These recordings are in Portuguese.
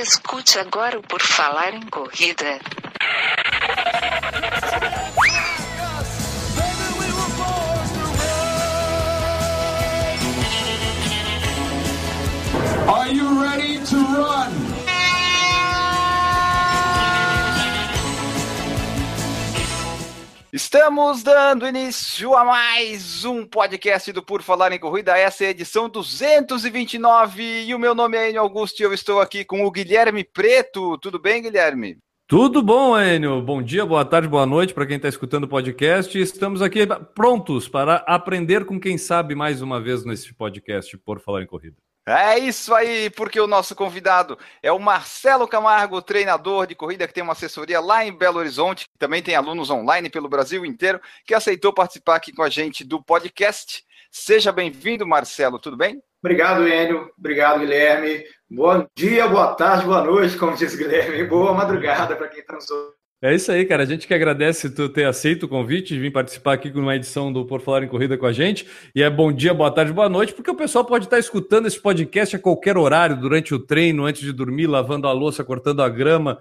Escute agora o Por Falar em Corrida. Are you ready to run? Estamos dando início a mais um podcast do Por Falar em Corrida, essa é a edição 229, e o meu nome é Enio Augusto e eu estou aqui com o Guilherme Preto. Tudo bem, Guilherme? Tudo bom, Enio. Bom dia, boa tarde, boa noite para quem está escutando o podcast. Estamos aqui prontos para aprender com quem sabe mais uma vez nesse podcast Por Falar em Corrida. É isso aí, porque o nosso convidado é o Marcelo Camargo, treinador de corrida que tem uma assessoria lá em Belo Horizonte, que também tem alunos online pelo Brasil inteiro, que aceitou participar aqui com a gente do podcast. Seja bem-vindo, Marcelo, tudo bem? Obrigado, Enio. Obrigado, Guilherme. Bom dia, boa tarde, boa noite, como diz Guilherme. Boa madrugada para quem está nos ouvindo. É isso aí, cara. A gente que agradece tu ter aceito o convite de vir participar aqui com uma edição do Por Falar em Corrida com a gente. E é bom dia, boa tarde, boa noite, porque o pessoal pode estar escutando esse podcast a qualquer horário, durante o treino, antes de dormir, lavando a louça, cortando a grama,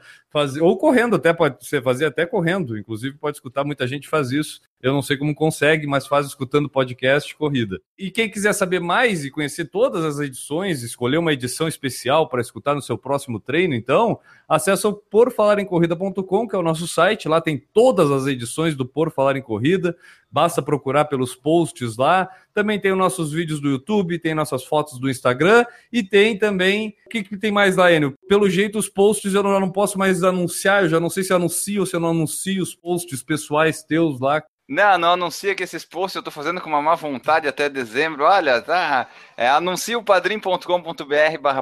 ou correndo até, pode ser fazer até correndo. Inclusive pode escutar, muita gente faz isso. Eu não sei como consegue, mas faz escutando podcast Corrida. E quem quiser saber mais e conhecer todas as edições, escolher uma edição especial para escutar no seu próximo treino, então, acessa o porfalaremcorrida.com, que é o nosso site. Lá tem todas as edições do Por Falar em Corrida. Basta procurar pelos posts lá. Também tem os nossos vídeos do YouTube, tem nossas fotos do Instagram e tem também... O que tem mais lá, Enio? Pelo jeito, os posts eu não posso mais anunciar. Eu já não sei se anuncio ou se eu não anuncio os posts pessoais teus lá. Não anuncia, que esses posts eu tô fazendo com uma má vontade até dezembro. Olha, tá. Anuncia o padrim.com.br/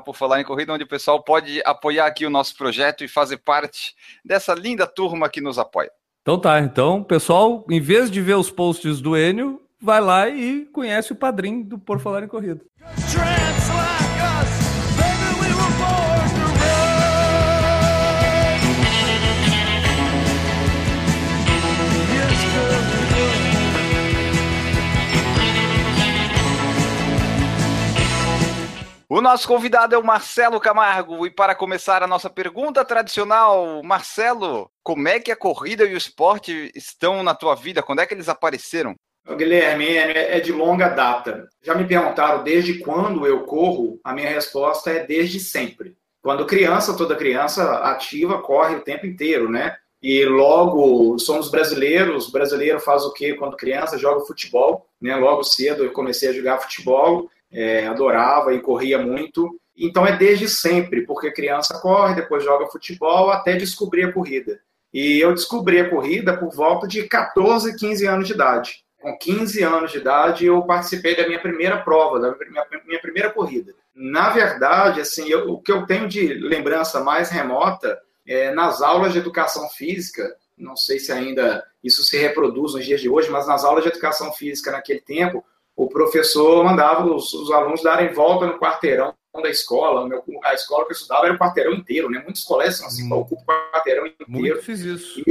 Por Falar em Corrida, onde o pessoal pode apoiar aqui o nosso projeto e fazer parte dessa linda turma que nos apoia. Então tá, então, pessoal, em vez de ver os posts do Enio, vai lá e conhece o padrim do Por Falar em Corrida. O nosso convidado é o Marcelo Camargo, e para começar a nossa pergunta tradicional, Marcelo, como é que a corrida e o esporte estão na tua vida? Quando é que eles apareceram? Guilherme, é de longa data. Já me perguntaram desde quando eu corro, a minha resposta é desde sempre. Quando criança, toda criança ativa, corre o tempo inteiro, né? E logo somos brasileiros, brasileiro faz o quê quando criança? Joga futebol, né? Logo cedo eu comecei a jogar futebol. Adorava e corria muito. Então é desde sempre, porque criança corre, depois joga futebol, até descobrir a corrida. E eu descobri a corrida por volta de 14, 15 anos de idade. Com 15 anos de idade, eu participei da minha primeira prova, da minha primeira corrida. Na verdade, assim, o que eu tenho de lembrança mais remota é nas aulas de educação física. Não sei se ainda isso se reproduz nos dias de hoje, mas nas aulas de educação física naquele tempo, o professor mandava os alunos darem volta no quarteirão da escola. A escola que eu estudava era o quarteirão inteiro, né? Muitos colégios são assim, ocupam o quarteirão inteiro. Muito fiz isso.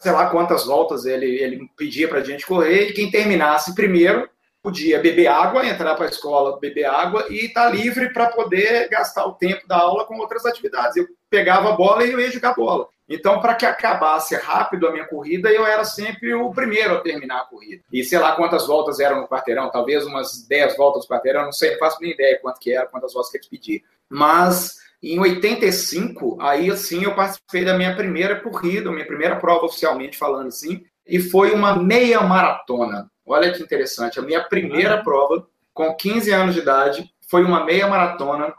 Sei lá quantas voltas ele pedia pra gente correr, e quem terminasse primeiro podia beber água, entrar pra escola, beber água e estar livre para poder gastar o tempo da aula com outras atividades. Eu pegava a bola e eu ia jogar bola. Então, para que acabasse rápido a minha corrida, eu era sempre o primeiro a terminar a corrida. E sei lá quantas voltas eram no quarteirão, talvez umas 10 voltas no quarteirão, não sei, não faço nem ideia quanto que era, quantas voltas que eles pediam. Mas, em 85, aí assim, eu participei da minha primeira corrida, minha primeira prova oficialmente falando assim, e foi uma meia maratona. Olha que interessante, a minha primeira prova, com 15 anos de idade, foi uma meia maratona,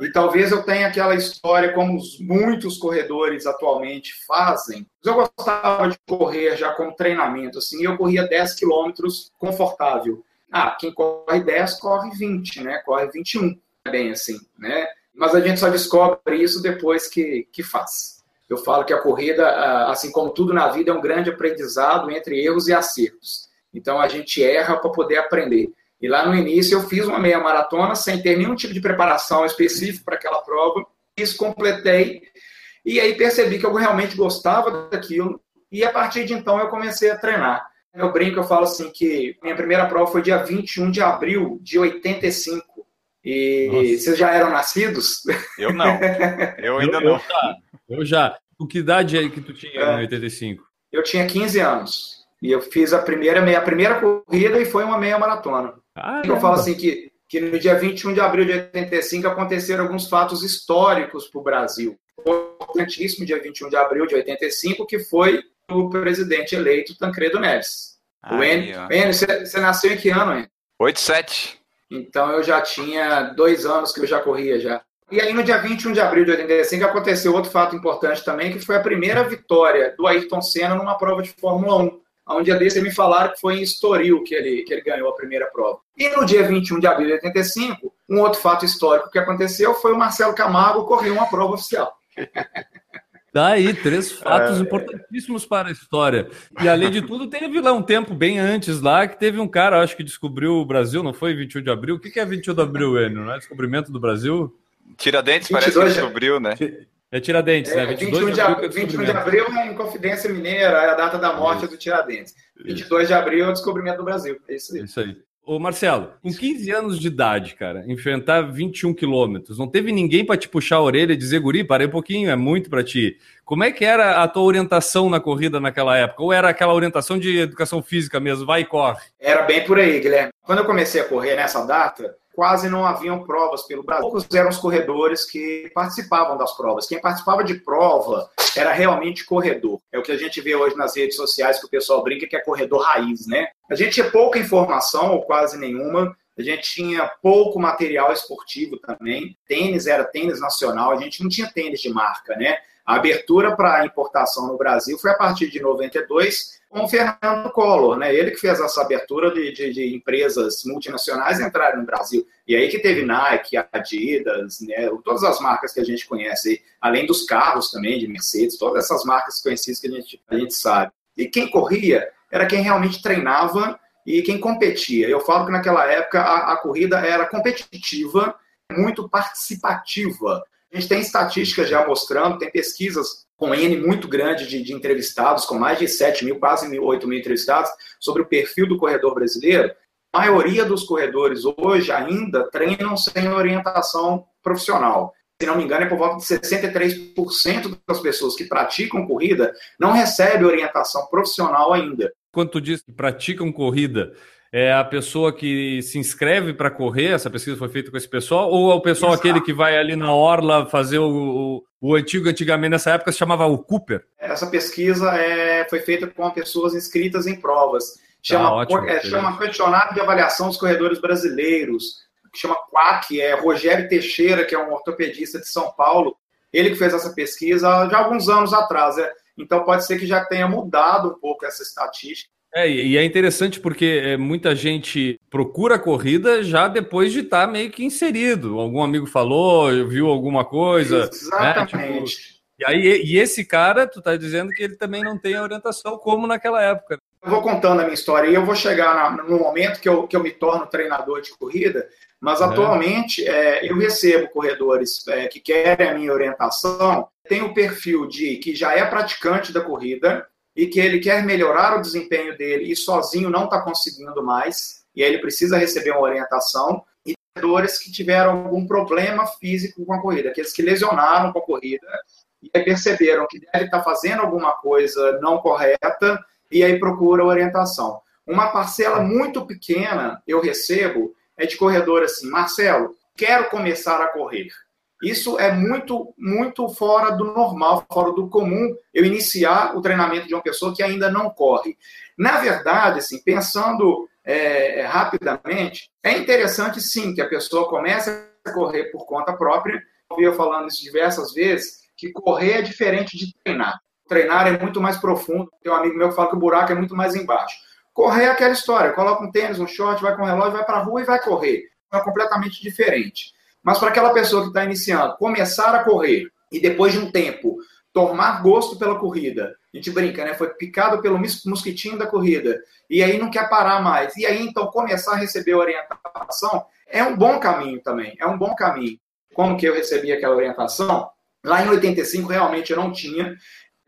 e talvez eu tenha aquela história como muitos corredores atualmente fazem. Eu gostava de correr já com treinamento, assim, eu corria 10 quilômetros confortável. Quem corre 10, corre 20, né? Corre 21, é bem assim, né? Mas a gente só descobre isso depois que faz. Eu falo que a corrida, assim como tudo na vida, é um grande aprendizado entre erros e acertos. Então a gente erra para poder aprender. E lá no início eu fiz uma meia maratona sem ter nenhum tipo de preparação específica para aquela prova. Isso completei. E aí percebi que eu realmente gostava daquilo. E a partir de então eu comecei a treinar. Eu brinco, eu falo assim que minha primeira prova foi dia 21 de abril de 85. E nossa, vocês já eram nascidos? Eu não. Eu ainda não. Eu já. O que idade é que tu tinha em 85? Eu tinha 15 anos. E eu fiz a primeira corrida e foi uma meia maratona. Caramba. Eu falo assim que no dia 21 de abril de 85 aconteceram alguns fatos históricos para o Brasil. Importantíssimo dia 21 de abril de 85, que foi o presidente eleito Tancredo Neves. O Enio, você nasceu em que ano, Enio? 87. Então eu já tinha 2 anos que eu já corria já. E aí no dia 21 de abril de 85 aconteceu outro fato importante também, que foi a primeira vitória do Ayrton Senna numa prova de Fórmula 1. Um dia desses me falaram que foi em Estoril que ele ganhou a primeira prova. E no dia 21 de abril de 85, um outro fato histórico que aconteceu foi o Marcelo Camargo correu uma prova oficial. Daí, 3 fatos importantíssimos para a história. E, além de tudo, teve lá um tempo bem antes lá, que teve um cara, acho que descobriu o Brasil, não foi 21 de abril? O que é 21 de abril, Enio? Não é descobrimento do Brasil? Tiradentes parece que descobriu, né? É Tiradentes, né? 21 de abril é a Inconfidência Mineira, é a data da morte do Tiradentes. 22 de abril é o descobrimento do Brasil. É isso aí. Isso aí. Ô, Marcelo, com 15 anos de idade, cara, enfrentar 21 quilômetros, não teve ninguém para te puxar a orelha e dizer, guri, parei um pouquinho, é muito para ti. Como é que era a tua orientação na corrida naquela época? Ou era aquela orientação de educação física mesmo, vai e corre? Era bem por aí, Guilherme. Quando eu comecei a correr nessa data, quase não haviam provas pelo Brasil. Poucos eram os corredores que participavam das provas. Quem participava de prova era realmente corredor. É o que a gente vê hoje nas redes sociais, que o pessoal brinca que é corredor raiz, né? A gente tinha pouca informação, ou quase nenhuma. A gente tinha pouco material esportivo também. Tênis era tênis nacional, a gente não tinha tênis de marca, né? A abertura para importação no Brasil foi a partir de 92, com o Fernando Collor, né? Ele que fez essa abertura de empresas multinacionais entrarem no Brasil. E aí que teve Nike, Adidas, né? Todas as marcas que a gente conhece aí, além dos carros também, de Mercedes, todas essas marcas conhecidas que a gente sabe. E quem corria era quem realmente treinava e quem competia. Eu falo que naquela época a corrida era competitiva, muito participativa. A gente tem estatísticas já mostrando, tem pesquisas com N muito grande de entrevistados, com mais de 7 mil, quase 8 mil entrevistados, sobre o perfil do corredor brasileiro. A maioria dos corredores hoje ainda treinam sem orientação profissional. Se não me engano, é por volta de 63% das pessoas que praticam corrida não recebem orientação profissional ainda. Quando tu diz que praticam corrida, é a pessoa que se inscreve para correr, essa pesquisa foi feita com esse pessoal, ou é o pessoal aquele que vai ali na orla fazer o antigo, antigamente nessa época se chamava o Cooper? Essa pesquisa foi feita com pessoas inscritas em provas. Chama Questionário de Avaliação dos Corredores Brasileiros, que chama CUAC, Rogério Teixeira, que é um ortopedista de São Paulo, ele que fez essa pesquisa já há alguns anos atrás, então pode ser que já tenha mudado um pouco essa estatística. E é interessante porque muita gente procura a corrida já depois de estar meio que inserido. Algum amigo falou, viu alguma coisa. Exatamente. Né? Tipo, e esse cara, tu tá dizendo que ele também não tem orientação como naquela época. Eu vou contando a minha história e eu vou chegar no momento que eu me torno treinador de corrida, mas atualmente eu recebo corredores que querem a minha orientação, tem o perfil de que já é praticante da corrida, e que ele quer melhorar o desempenho dele e sozinho não está conseguindo mais, e aí ele precisa receber uma orientação, e corredores que tiveram algum problema físico com a corrida, aqueles que lesionaram com a corrida, e aí perceberam que deve estar fazendo alguma coisa não correta, e aí procura orientação. Uma parcela muito pequena, eu recebo, é de corredor assim, Marcelo, quero começar a correr. Isso é muito, muito fora do normal, fora do comum, eu iniciar o treinamento de uma pessoa que ainda não corre. Na verdade, assim, pensando rapidamente, é interessante, sim, que a pessoa comece a correr por conta própria. Eu ouvi falando isso diversas vezes, que correr é diferente de treinar. Treinar é muito mais profundo. Tem um amigo meu que fala que o buraco é muito mais embaixo. Correr é aquela história, coloca um tênis, um short, vai com o relógio, vai para a rua e vai correr. É completamente diferente. Mas para aquela pessoa que está iniciando, começar a correr e depois de um tempo tomar gosto pela corrida, a gente brinca, né? Foi picado pelo mosquitinho da corrida e aí não quer parar mais. E aí então começar a receber orientação é um bom caminho também, é um bom caminho. Como que eu recebi aquela orientação? Lá em 85 realmente eu não tinha.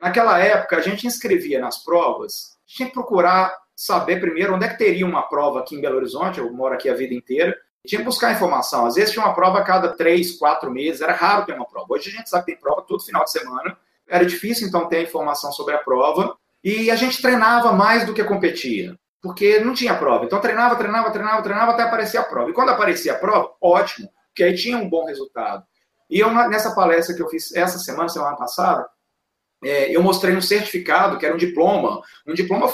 Naquela época a gente inscrevia nas provas, tinha que procurar saber primeiro onde é que teria uma prova aqui em Belo Horizonte, eu moro aqui a vida inteira. Tinha que buscar informação. Às vezes tinha uma prova a cada 3, 4 meses. Era raro ter uma prova. Hoje a gente sabe que tem prova todo final de semana. Era difícil, então, ter informação sobre a prova. E a gente treinava mais do que competia, porque não tinha prova. Então, treinava até aparecer a prova. E quando aparecia a prova, ótimo, porque aí tinha um bom resultado. E eu, nessa palestra que eu fiz essa semana passada, eu mostrei um certificado, que era um diploma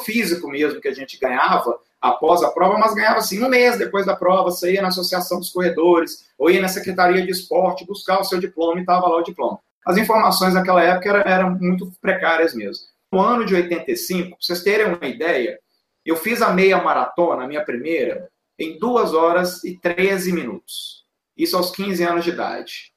físico mesmo, que a gente ganhava após a prova, mas ganhava assim, um mês depois da prova, saía na Associação dos Corredores, ou ia na Secretaria de Esporte buscar o seu diploma e estava lá o diploma. As informações naquela época eram muito precárias mesmo. No ano de 85, pra vocês terem uma ideia, eu fiz a meia maratona, a minha primeira, em 2 horas e 13 minutos. Isso aos 15 anos de idade.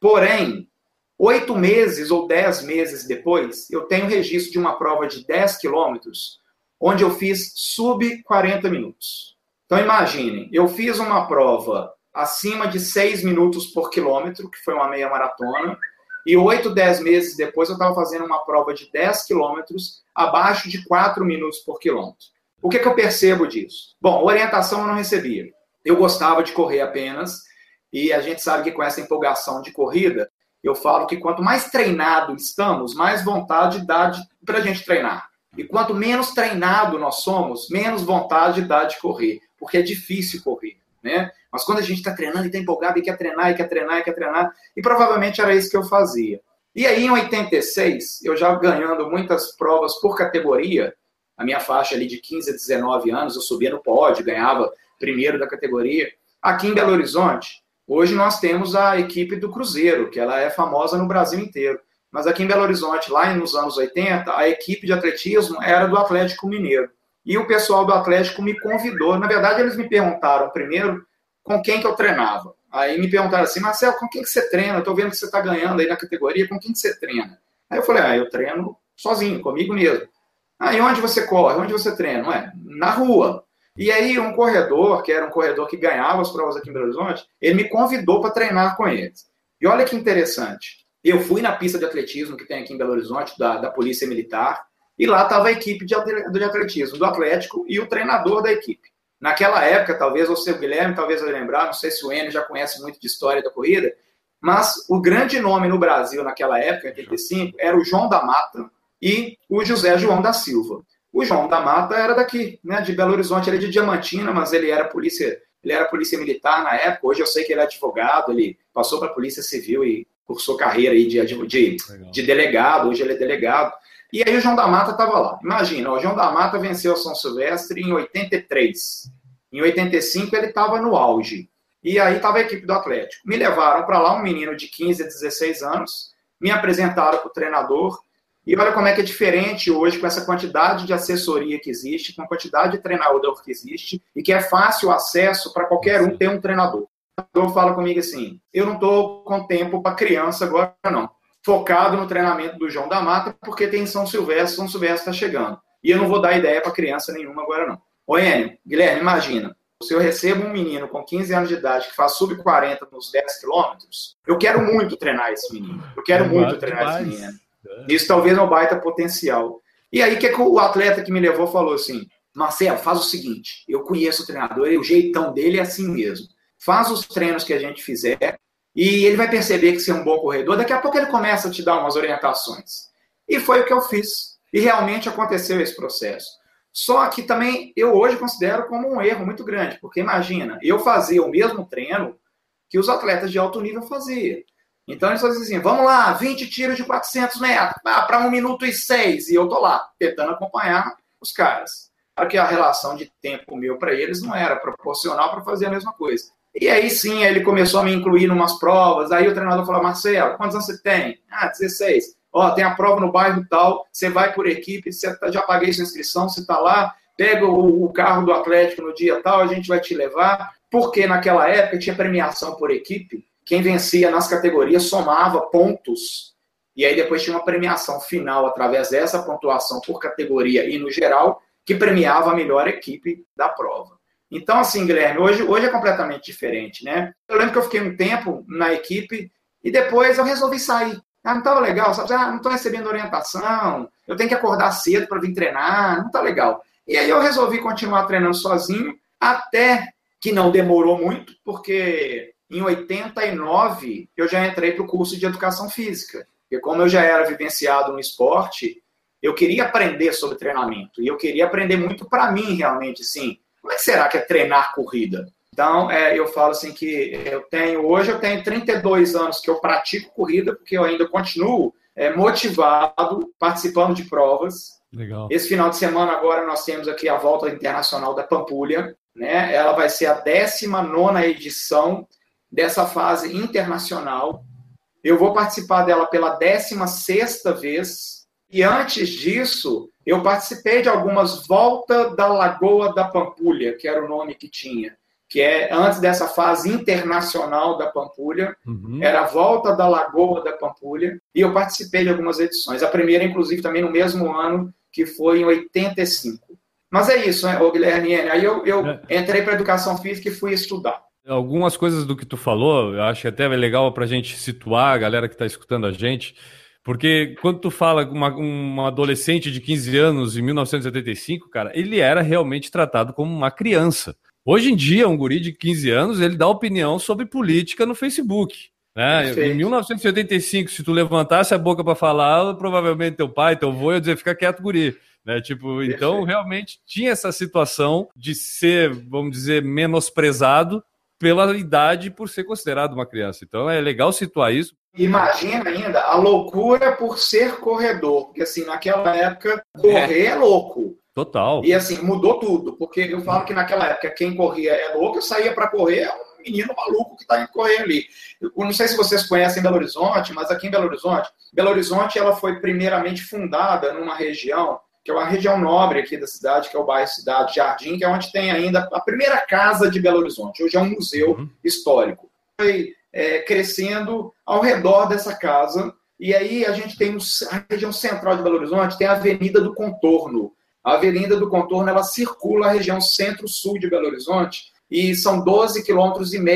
Porém, 8 meses ou 10 meses depois, eu tenho registro de uma prova de 10 quilômetros, onde eu fiz sub 40 minutos. Então, imaginem, eu fiz uma prova acima de 6 minutos por quilômetro, que foi uma meia maratona, e 8, 10 meses depois eu estava fazendo uma prova de 10 quilômetros abaixo de 4 minutos por quilômetro. O que eu percebo disso? Bom, orientação eu não recebia. Eu gostava de correr apenas, e a gente sabe que com essa empolgação de corrida, eu falo que quanto mais treinado estamos, mais vontade dá para a gente treinar. E quanto menos treinado nós somos, menos vontade dá de correr, porque é difícil correr, né? Mas quando a gente está treinando e está empolgado e quer treinar, e provavelmente era isso que eu fazia. E aí, em 86, eu já ganhando muitas provas por categoria, a minha faixa ali de 15 a 19 anos, eu subia no pódio, ganhava primeiro da categoria. Aqui em Belo Horizonte, hoje nós temos a equipe do Cruzeiro, que ela é famosa no Brasil inteiro. Mas aqui em Belo Horizonte, lá nos anos 80, a equipe de atletismo era do Atlético Mineiro. E o pessoal do Atlético me convidou. Na verdade, eles me perguntaram primeiro com quem que eu treinava. Aí me perguntaram assim, Marcelo, com quem que você treina? Eu tô vendo que você tá ganhando aí na categoria, com quem que você treina? Aí eu falei, eu treino sozinho, comigo mesmo. Aí onde você corre? Onde você treina? Ué, na rua. E aí um corredor, que era um corredor que ganhava as provas aqui em Belo Horizonte, ele me convidou para treinar com eles. E olha que interessante. Eu fui na pista de atletismo que tem aqui em Belo Horizonte, da Polícia Militar, e lá estava a equipe de atletismo, do Atlético, e o treinador da equipe. Naquela época, talvez você, o Guilherme, talvez vai lembrar, não sei se o Enio já conhece muito de história da corrida, mas o grande nome no Brasil naquela época, em 85, era o João da Mata e o José João da Silva. O João da Mata era daqui, né, de Belo Horizonte, ele é de Diamantina, mas ele era polícia militar na época. Hoje eu sei que ele é advogado, ele passou para a Polícia Civil e cursou carreira aí de delegado, hoje ele é delegado. E aí o João da Mata estava lá. Imagina, o João da Mata venceu o São Silvestre em 83. Em 85 ele estava no auge. E aí estava a equipe do Atlético. Me levaram para lá, um menino de 15 a 16 anos, me apresentaram para o treinador. E olha como é que é diferente hoje com essa quantidade de assessoria que existe, com a quantidade de treinador que existe, e que é fácil o acesso para qualquer um ter um treinador. O treinador fala comigo assim, eu não estou com tempo para criança agora não. Focado no treinamento do João da Mata, porque tem São Silvestre está chegando. E eu não vou dar ideia para criança nenhuma agora, não. Ô, Enio, Guilherme, imagina, se eu recebo um menino com 15 anos de idade que faz sub-40 nos 10 quilômetros, eu quero muito treinar esse menino. Eu quero muito treinar esse menino. Isso talvez é um baita potencial. E aí, que o atleta que me levou falou assim, Marcelo, faz o seguinte, eu conheço o treinador e o jeitão dele é assim mesmo. Faz os treinos que a gente fizer, e ele vai perceber que você é um bom corredor. Daqui a pouco ele começa a te dar umas orientações. E foi o que eu fiz. E realmente aconteceu esse processo. Só que também eu hoje considero como um erro muito grande. Porque imagina, eu fazia o mesmo treino que os atletas de alto nível faziam. Então eles faziam assim, vamos lá, 20 tiros de 400 metros, para 1 minuto e 6. E eu tô lá, tentando acompanhar os caras. Claro que a relação de tempo meu para eles não era proporcional para fazer a mesma coisa. E aí sim, ele começou a me incluir em umas provas, aí o treinador falou, Marcelo, quantos anos você tem? 16. Tem a prova no bairro tal, você vai por equipe, você já paguei sua inscrição, você está lá, pega o carro do Atlético no dia tal, a gente vai te levar, porque naquela época tinha premiação por equipe, quem vencia nas categorias somava pontos, e aí depois tinha uma premiação final através dessa pontuação por categoria e no geral, que premiava a melhor equipe da prova. Então, assim, Guilherme, hoje é completamente diferente, né? Eu lembro que eu fiquei um tempo na equipe e depois eu resolvi sair. Não estava legal, sabe? Não estou recebendo orientação, eu tenho que acordar cedo para vir treinar, não está legal. E aí eu resolvi continuar treinando sozinho até que não demorou muito, porque em 89 eu já entrei para o curso de Educação Física. Porque como eu já era vivenciado no esporte, eu queria aprender sobre treinamento. E eu queria aprender muito para mim, realmente, assim. Como é que será que é treinar corrida? Então, eu falo assim que hoje eu tenho 32 anos que eu pratico corrida, porque eu ainda continuo motivado, participando de provas. Legal. Esse final de semana agora nós temos aqui a Volta Internacional da Pampulha, né? Ela vai ser a 19ª edição dessa fase internacional. Eu vou participar dela pela 16ª vez. E antes disso, eu participei de algumas Voltas da Lagoa da Pampulha, que era o nome que tinha. Que é antes dessa fase internacional da Pampulha. Uhum. Era a Volta da Lagoa da Pampulha. E eu participei de algumas edições. A primeira, inclusive, também no mesmo ano, que foi em 85. Mas é isso, né, Guilherme? Aí eu entrei para a Educação Física e fui estudar. Algumas coisas do que tu falou, eu acho que até é legal para a gente situar a galera que está escutando a gente, porque quando tu fala uma adolescente de 15 anos em 1985, cara, ele era realmente tratado como uma criança. Hoje em dia, um guri de 15 anos, ele dá opinião sobre política no Facebook, né? Em 1985, se tu levantasse a boca para falar, provavelmente teu pai, teu avô ia dizer, fica quieto, guri. Né? Tipo, então, realmente, tinha essa situação de ser, vamos dizer, menosprezado pela idade por ser considerado uma criança. Então, é legal situar isso. Imagina ainda a loucura por ser corredor. Porque, assim, naquela época, correr é louco. Total. E, assim, mudou tudo. Porque eu falo que naquela época, quem corria é louco, eu saía para correr, é um menino maluco que tá indo correr ali. Eu não sei se vocês conhecem Belo Horizonte, mas aqui em Belo Horizonte, ela foi primeiramente fundada numa região, que é uma região nobre aqui da cidade, que é o bairro Cidade Jardim, que é onde tem ainda a primeira casa de Belo Horizonte. Hoje é um museu histórico. Foi crescendo ao redor dessa casa. E aí a gente tem a região central de Belo Horizonte, tem a Avenida do Contorno. A Avenida do Contorno, ela circula a região centro-sul de Belo Horizonte e são 12,5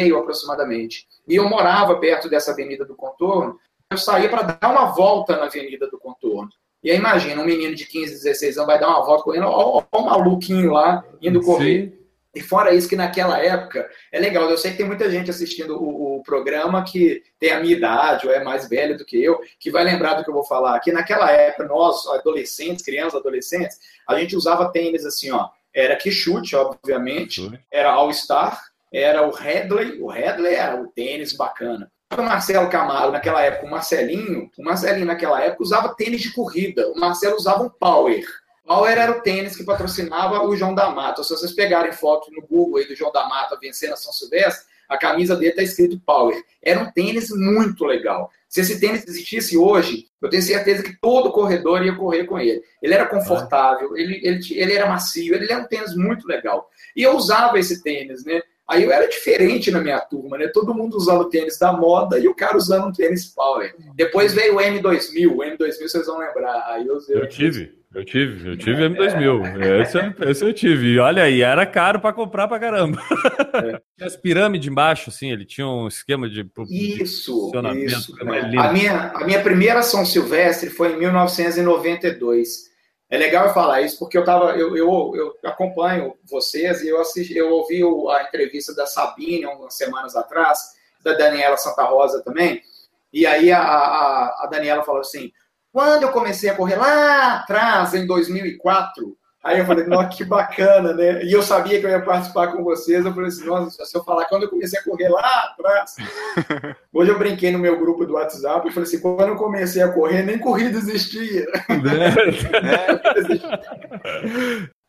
km aproximadamente. E eu morava perto dessa Avenida do Contorno. Eu saía para dar uma volta na Avenida do Contorno. E aí imagina, um menino de 15, 16 anos vai dar uma volta correndo, ó o maluquinho lá, indo correr. Sim. E fora isso, que naquela época, é legal, eu sei que tem muita gente assistindo o programa que tem a minha idade, ou é mais velho do que eu, que vai lembrar do que eu vou falar. Que naquela época, nós, crianças, adolescentes, a gente usava tênis assim, ó. Era que chute, obviamente, era All-Star, era o Radley era o tênis bacana. O Marcelo Camargo, naquela época, o Marcelinho naquela época usava tênis de corrida. O Marcelo usava um Power. Power era o tênis que patrocinava o João da Mata. Se vocês pegarem foto no Google aí do João da Mata vencendo a São Silvestre, a camisa dele está escrito Power. Era um tênis muito legal. Se esse tênis existisse hoje, eu tenho certeza que todo corredor ia correr com ele. Ele era confortável, ele era macio, ele era um tênis muito legal. E eu usava esse tênis, né? Aí eu era diferente na minha turma, né? Todo mundo usava o tênis da moda e o cara usando um tênis Power. Depois veio o M2000. O M2000 vocês vão lembrar. Aí eu tive M2000. Esse eu tive. E olha aí, era caro para comprar pra caramba. É. As pirâmides embaixo, assim, ele tinha um esquema de funcionamento. Isso. É. A minha primeira São Silvestre foi em 1992. É legal eu falar isso, porque eu acompanho vocês e eu ouvi a entrevista da Sabine umas semanas atrás, da Daniela Santa Rosa também, e aí a Daniela falou assim, quando eu comecei a correr lá atrás, em 2004, aí eu falei, nossa, que bacana, né? E eu sabia que eu ia participar com vocês, eu falei assim, nossa, se eu falar quando eu comecei a correr lá atrás... Hoje eu brinquei no meu grupo do WhatsApp, eu falei assim, quando eu comecei a correr, nem corrida existia.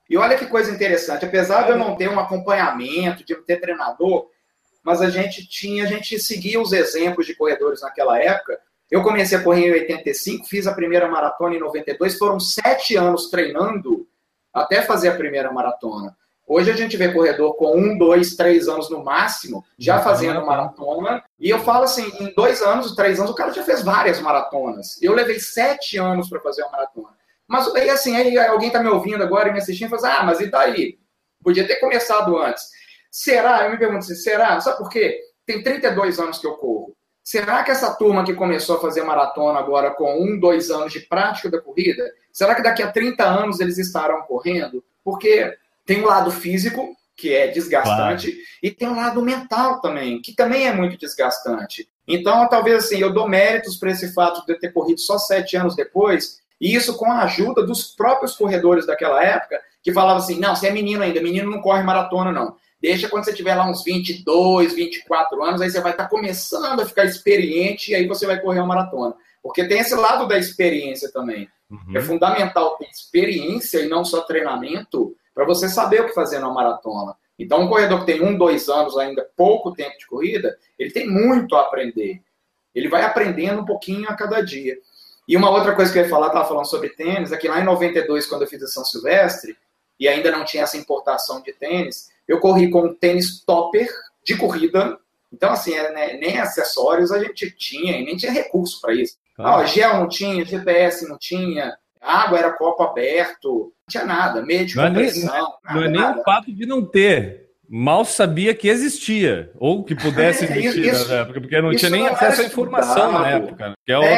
E olha que coisa interessante, apesar de eu não ter um acompanhamento, de não ter treinador, mas a gente seguia os exemplos de corredores naquela época. Eu comecei a correr em 85, fiz a primeira maratona em 92, foram 7 anos treinando, até fazer a primeira maratona. Hoje a gente vê corredor com 1, 2, 3 anos no máximo, já fazendo maratona. E eu falo assim, em 2 anos, 3 anos, o cara já fez várias maratonas. Eu levei 7 anos para fazer uma maratona. Mas aí assim, aí alguém tá me ouvindo agora e me assistindo e fala assim, ah, mas e daí? Podia ter começado antes. Será? Eu me pergunto assim, será? Sabe por quê? Tem 32 anos que eu corro. Será que essa turma que começou a fazer maratona agora com 1, 2 anos de prática da corrida, será que daqui a 30 anos eles estarão correndo? Porque tem um lado físico, que é desgastante, claro. E tem um lado mental também, que também é muito desgastante. Então, talvez assim, eu dou méritos para esse fato de eu ter corrido só 7 anos depois, e isso com a ajuda dos próprios corredores daquela época, que falavam assim, não, você é menino ainda, menino não corre maratona, não. Deixa quando você tiver lá uns 22, 24 anos, aí você vai estar começando a ficar experiente, e aí você vai correr uma maratona. Porque tem esse lado da experiência também. Uhum. É fundamental ter experiência e não só treinamento para você saber o que fazer na maratona. Então, um corredor que tem 1, 2 anos ainda, pouco tempo de corrida, ele tem muito a aprender. Ele vai aprendendo um pouquinho a cada dia. E uma outra coisa que eu ia falar, estava falando sobre tênis, é que lá em 92, quando eu fiz a São Silvestre, e ainda não tinha essa importação de tênis, eu corri com um tênis topper de corrida. Então, assim, nem acessórios a gente tinha, e nem tinha recurso para isso. Ah, gel não tinha, GPS não tinha, água era copo aberto, não tinha nada, meio de compressão. Não é nem o fato de não ter. Mal sabia que existia, ou que pudesse existir isso, na época, porque não tinha nem acesso à informação na época.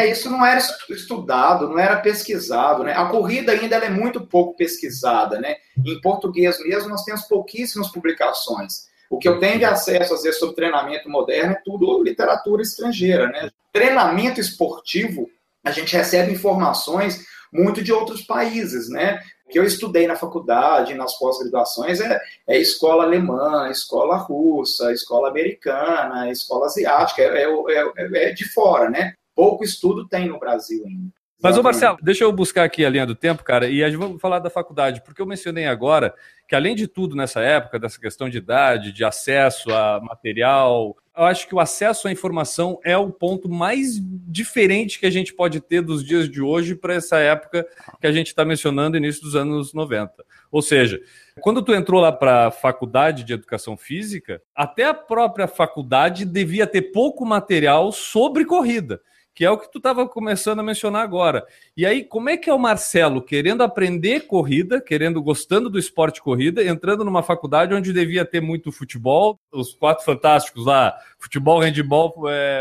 Isso não era estudado, não era pesquisado, né? A corrida ainda ela é muito pouco pesquisada, né? Em português mesmo, nós temos pouquíssimas publicações. O que eu tenho de acesso, às vezes, sobre treinamento moderno é tudo literatura estrangeira, né? Treinamento esportivo, a gente recebe informações muito de outros países, né? Que eu estudei na faculdade, nas pós-graduações, é escola alemã, escola russa, escola americana, escola asiática, é de fora, né? Pouco estudo tem no Brasil ainda. Mas, ô Marcelo, deixa eu buscar aqui a linha do tempo, cara, e a gente vai falar da faculdade, porque eu mencionei agora que, além de tudo nessa época, dessa questão de idade, de acesso a material, eu acho que o acesso à informação é o ponto mais diferente que a gente pode ter dos dias de hoje para essa época que a gente está mencionando, início dos anos 90. Ou seja, quando tu entrou lá para a faculdade de educação física, até a própria faculdade devia ter pouco material sobre corrida, que é o que tu estava começando a mencionar agora. E aí, como é que é o Marcelo querendo aprender corrida, gostando do esporte corrida, entrando numa faculdade onde devia ter muito futebol, os 4 fantásticos lá, futebol, handebol,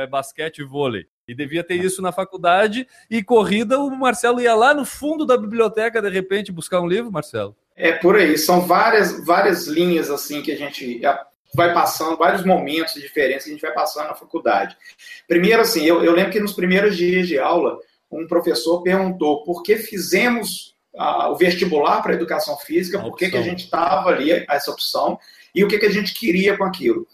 basquete e vôlei. E devia ter isso na faculdade, e corrida, o Marcelo ia lá no fundo da biblioteca, de repente, buscar um livro, Marcelo? É por aí, são várias linhas assim que a gente vai passando, vários momentos de diferença que a gente vai passando na faculdade. Primeiro, assim, eu lembro que nos primeiros dias de aula, um professor perguntou por que fizemos o vestibular para a educação física, por que a gente estava ali, essa opção, e o que a gente queria com aquilo.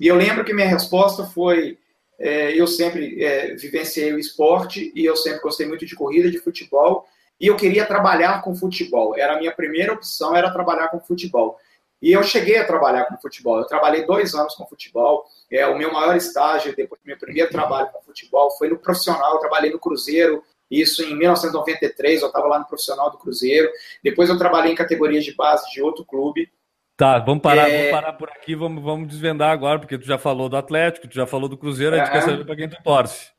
E eu lembro que minha resposta foi, eu sempre vivenciei o esporte, e eu sempre gostei muito de corrida, de futebol, e eu queria trabalhar com futebol. Era a minha primeira opção, era trabalhar com futebol. E eu cheguei a trabalhar com futebol, eu trabalhei 2 anos com futebol, o meu maior estágio, depois do meu primeiro trabalho com futebol, foi no profissional, eu trabalhei no Cruzeiro, isso em 1993, eu estava lá no profissional do Cruzeiro, depois eu trabalhei em categorias de base de outro clube. Tá, vamos parar por aqui, vamos desvendar agora, porque tu já falou do Atlético, tu já falou do Cruzeiro, a gente quer saber para quem tu torce.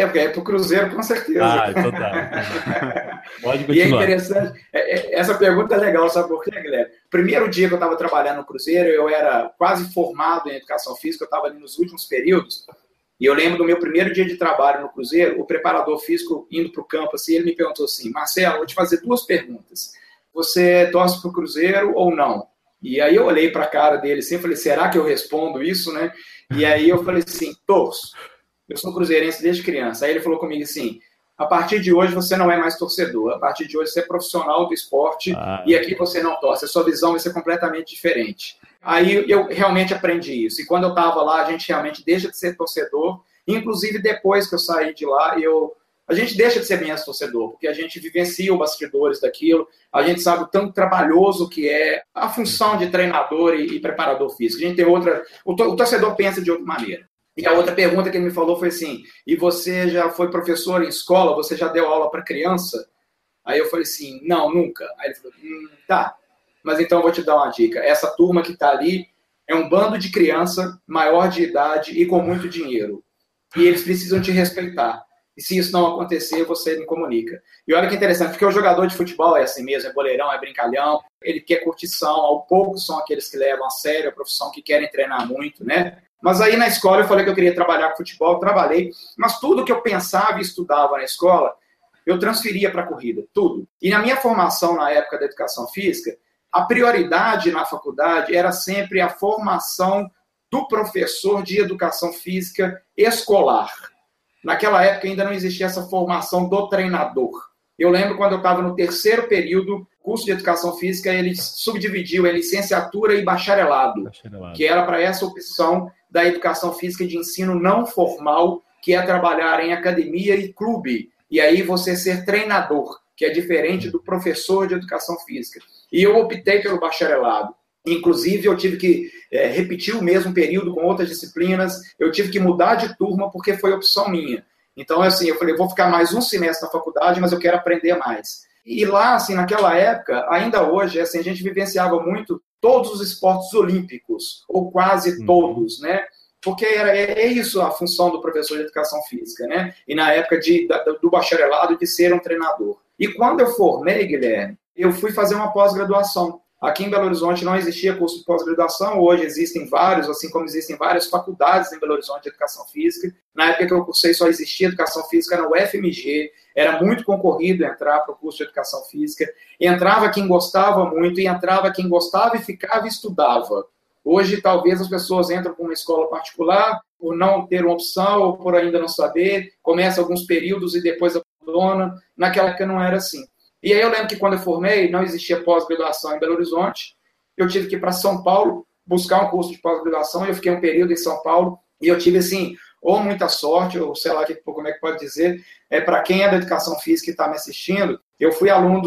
Porque é pro Cruzeiro, com certeza. Então tá. Pode continuar. E é interessante, essa pergunta é legal, sabe por quê, Guilherme? Primeiro dia que eu estava trabalhando no Cruzeiro, eu era quase formado em educação física, eu estava ali nos últimos períodos, e eu lembro do meu primeiro dia de trabalho no Cruzeiro, o preparador físico indo pro campo, assim, ele me perguntou assim, Marcelo, vou te fazer 2 perguntas. Você torce pro Cruzeiro ou não? E aí eu olhei pra cara dele assim, falei, será que eu respondo isso, né? E aí eu falei assim, torço. Eu sou cruzeirense desde criança. Aí ele falou comigo assim, a partir de hoje você não é mais torcedor, a partir de hoje você é profissional do esporte e aqui você não torce, a sua visão vai ser completamente diferente. Aí eu realmente aprendi isso. E quando eu estava lá, a gente realmente deixa de ser torcedor, inclusive depois que eu saí de lá, a gente deixa de ser menos torcedor, porque a gente vivencia os bastidores daquilo, a gente sabe o tanto trabalhoso que é a função de treinador e preparador físico. A gente tem o torcedor pensa de outra maneira. E a outra pergunta que ele me falou foi assim, e você já foi professor em escola? Você já deu aula para criança? Aí eu falei assim, não, nunca. Aí ele falou, tá, mas então eu vou te dar uma dica. Essa turma que está ali é um bando de criança maior de idade e com muito dinheiro. E eles precisam te respeitar. E se isso não acontecer, você me comunica. E olha que interessante, porque o jogador de futebol é assim mesmo, é boleirão, é brincalhão, ele quer curtição, ao pouco são aqueles que levam a sério a profissão, que querem treinar muito, né? Mas aí na escola eu falei que eu queria trabalhar com futebol, trabalhei, mas tudo que eu pensava e estudava na escola, eu transferia para a corrida, tudo. E na minha formação na época da educação física, A prioridade na faculdade era sempre a formação do professor de educação física escolar. Naquela época ainda não existia essa formação do treinador. Eu lembro quando eu estava no terceiro período, o curso de educação física, ele subdividiu em licenciatura e bacharelado, que era para essa opção da educação física de ensino não formal, que é trabalhar em academia e clube. E aí você ser treinador, que é diferente do professor de educação física. E eu optei pelo bacharelado. Inclusive, eu tive que repetir o mesmo período com outras disciplinas, eu tive que mudar de turma porque foi opção minha. Então, assim, eu falei, vou ficar mais um semestre na faculdade, mas eu quero aprender mais. E lá, assim, naquela época, ainda hoje, assim, a gente vivenciava muito todos os esportes olímpicos, ou quase todos, né? Porque é isso a função do professor de educação física, né? E na época do bacharelado, de ser um treinador. E quando eu formei, Guilherme, eu fui fazer uma pós-graduação. Aqui em Belo Horizonte não existia curso de pós-graduação, hoje existem vários, assim como existem várias faculdades em Belo Horizonte de educação física. Na época que eu cursei só existia educação física na UFMG, era muito concorrido entrar para o curso de educação física. Entrava quem gostava muito, e entrava quem gostava e ficava e estudava. Hoje talvez as pessoas entram para uma escola particular, por não ter uma opção, ou por ainda não saber, começa alguns períodos e depois abandona. Naquela época não era assim. E aí eu lembro que quando eu formei, não existia pós-graduação em Belo Horizonte, eu tive que ir para São Paulo buscar um curso de pós-graduação, e eu fiquei um período em São Paulo, e eu tive, assim, ou muita sorte, ou sei lá como é que pode dizer, para quem é da educação física e está me assistindo, eu fui aluno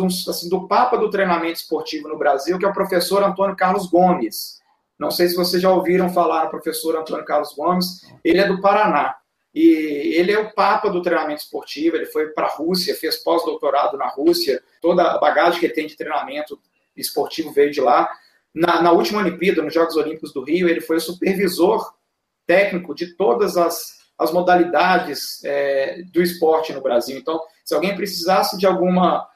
do Papa do Treinamento Esportivo no Brasil, que é o professor Antônio Carlos Gomes. Não sei se vocês já ouviram falar no professor Antônio Carlos Gomes, ele é do Paraná. E ele é o papa do treinamento esportivo, ele foi para a Rússia, fez pós-doutorado na Rússia, toda a bagagem que ele tem de treinamento esportivo veio de lá. Na última Olimpíada, nos Jogos Olímpicos do Rio, ele foi o supervisor técnico de todas as modalidades do esporte no Brasil. Então, se alguém precisasse de alguma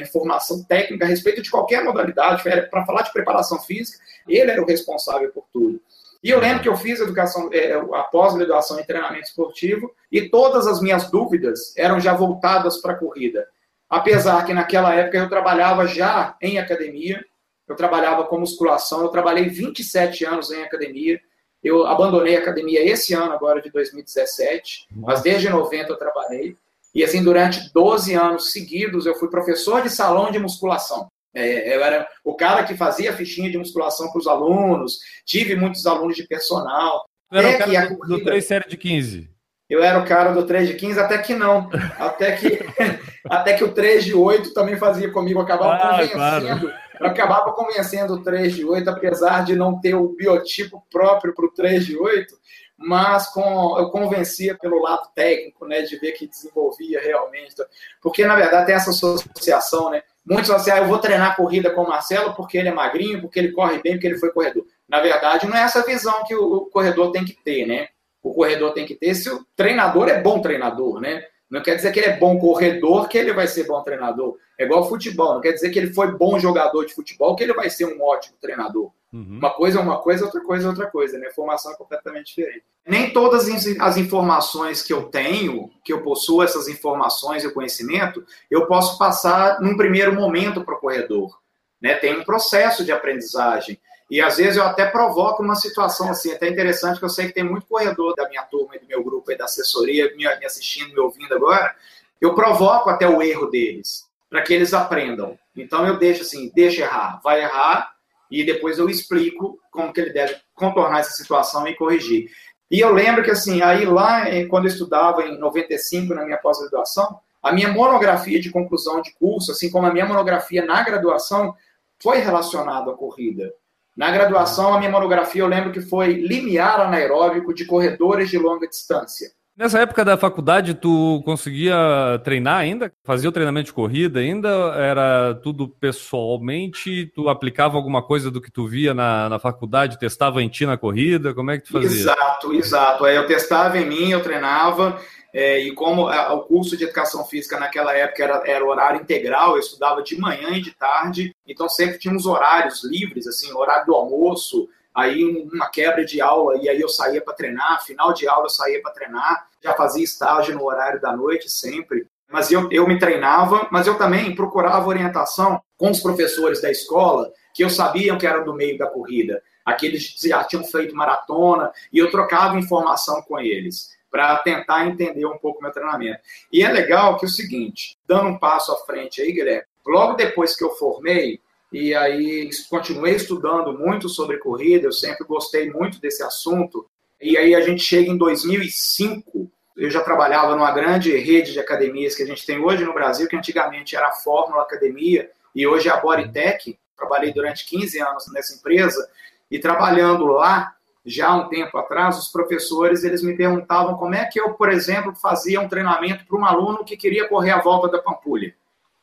informação técnica a respeito de qualquer modalidade, para falar de preparação física, ele era o responsável por tudo. E eu lembro que eu fiz a pós-graduação em treinamento esportivo, e todas as minhas dúvidas eram já voltadas para a corrida. Apesar que naquela época eu trabalhava já em academia, eu trabalhava com musculação, eu trabalhei 27 anos em academia, eu abandonei a academia esse ano agora de 2017, mas desde 90 eu trabalhei, e assim durante 12 anos seguidos eu fui professor de salão de musculação. Eu era o cara que fazia fichinha de musculação para os alunos, tive muitos alunos de personal. Eu era o cara do 3 série de 15. Eu era o cara do 3 de 15, até que não. Até que o 3 de 8 também fazia comigo, eu acabava convencendo o 3 de 8, apesar de não ter o biotipo próprio para o 3 de 8, mas eu convencia pelo lado técnico, né, de ver que desenvolvia realmente. Porque, na verdade, tem essa associação, né? Muitos falam assim, eu vou treinar corrida com o Marcelo porque ele é magrinho, porque ele corre bem, porque ele foi corredor. Na verdade, não é essa visão que o corredor tem que ter, né? O corredor tem que ter se o treinador é bom treinador, né? Não quer dizer que ele é bom corredor que ele vai ser bom treinador. É igual ao futebol, não quer dizer que ele foi bom jogador de futebol que ele vai ser um ótimo treinador. Uhum. Uma coisa, outra coisa, outra coisa, né? Formação é completamente diferente. Nem todas as informações que eu tenho, que eu possuo essas informações e o conhecimento, eu posso passar num primeiro momento para o corredor, né? Tem um processo de aprendizagem. E às vezes eu até provoco uma situação assim, até interessante, que eu sei que tem muito corredor da minha turma e do meu grupo, e da assessoria, me assistindo, me ouvindo agora, eu provoco até o erro deles, para que eles aprendam. Então eu deixo assim, deixa errar, vai errar, e depois eu explico como que ele deve contornar essa situação e corrigir. E eu lembro que assim, aí lá, quando eu estudava em 95, na minha pós-graduação, a minha monografia de conclusão de curso, assim como a minha monografia na graduação, foi relacionada à corrida. Na graduação, a minha monografia, eu lembro que foi limiar anaeróbico de corredores de longa distância. Nessa época da faculdade, tu conseguia treinar ainda? Fazia o treinamento de corrida ainda? Era tudo pessoalmente? Tu aplicava alguma coisa do que tu via na faculdade? Testava em ti na corrida? Como é que tu fazia? Exato, exato. Eu testava em mim, eu treinava. E como o curso de educação física naquela época era horário integral, eu estudava de manhã e de tarde, então sempre tinha uns horários livres, assim, horário do almoço, aí uma quebra de aula, e aí eu saía para treinar, final de aula eu saía para treinar, já fazia estágio no horário da noite sempre. Mas eu me treinava, mas eu também procurava orientação com os professores da escola, que eu sabia que eram do meio da corrida. Aqueles que já tinham feito maratona, e eu trocava informação com eles, para tentar entender um pouco o meu treinamento. E é legal que é o seguinte, dando um passo à frente aí, Guilherme, logo depois que eu formei, e aí continuei estudando muito sobre corrida, eu sempre gostei muito desse assunto, e aí a gente chega em 2005, eu já trabalhava numa grande rede de academias que a gente tem hoje no Brasil, que antigamente era a Fórmula Academia, e hoje é a Bodytech. Trabalhei durante 15 anos nessa empresa, e trabalhando lá, já há um tempo atrás, os professores eles me perguntavam como é que eu, por exemplo, fazia um treinamento para um aluno que queria correr a volta da Pampulha.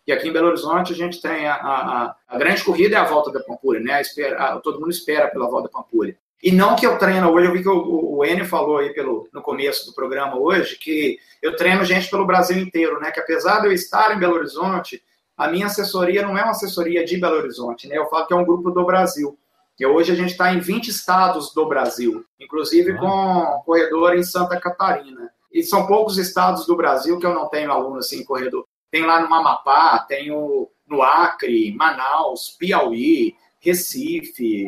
E aqui em Belo Horizonte a gente tem a grande corrida é a volta da Pampulha, né? Todo mundo espera pela volta da Pampulha. E não que eu treino hoje, eu vi que o Enio falou aí no começo do programa hoje, que eu treino gente pelo Brasil inteiro, né? Que apesar de eu estar em Belo Horizonte, a minha assessoria não é uma assessoria de Belo Horizonte, né? Eu falo que é um grupo do Brasil. E hoje a gente está em 20 estados do Brasil, inclusive com corredor em Santa Catarina. E são poucos estados do Brasil que eu não tenho aluno assim, corredor. Tem lá no Amapá, tem no Acre, Manaus, Piauí, Recife,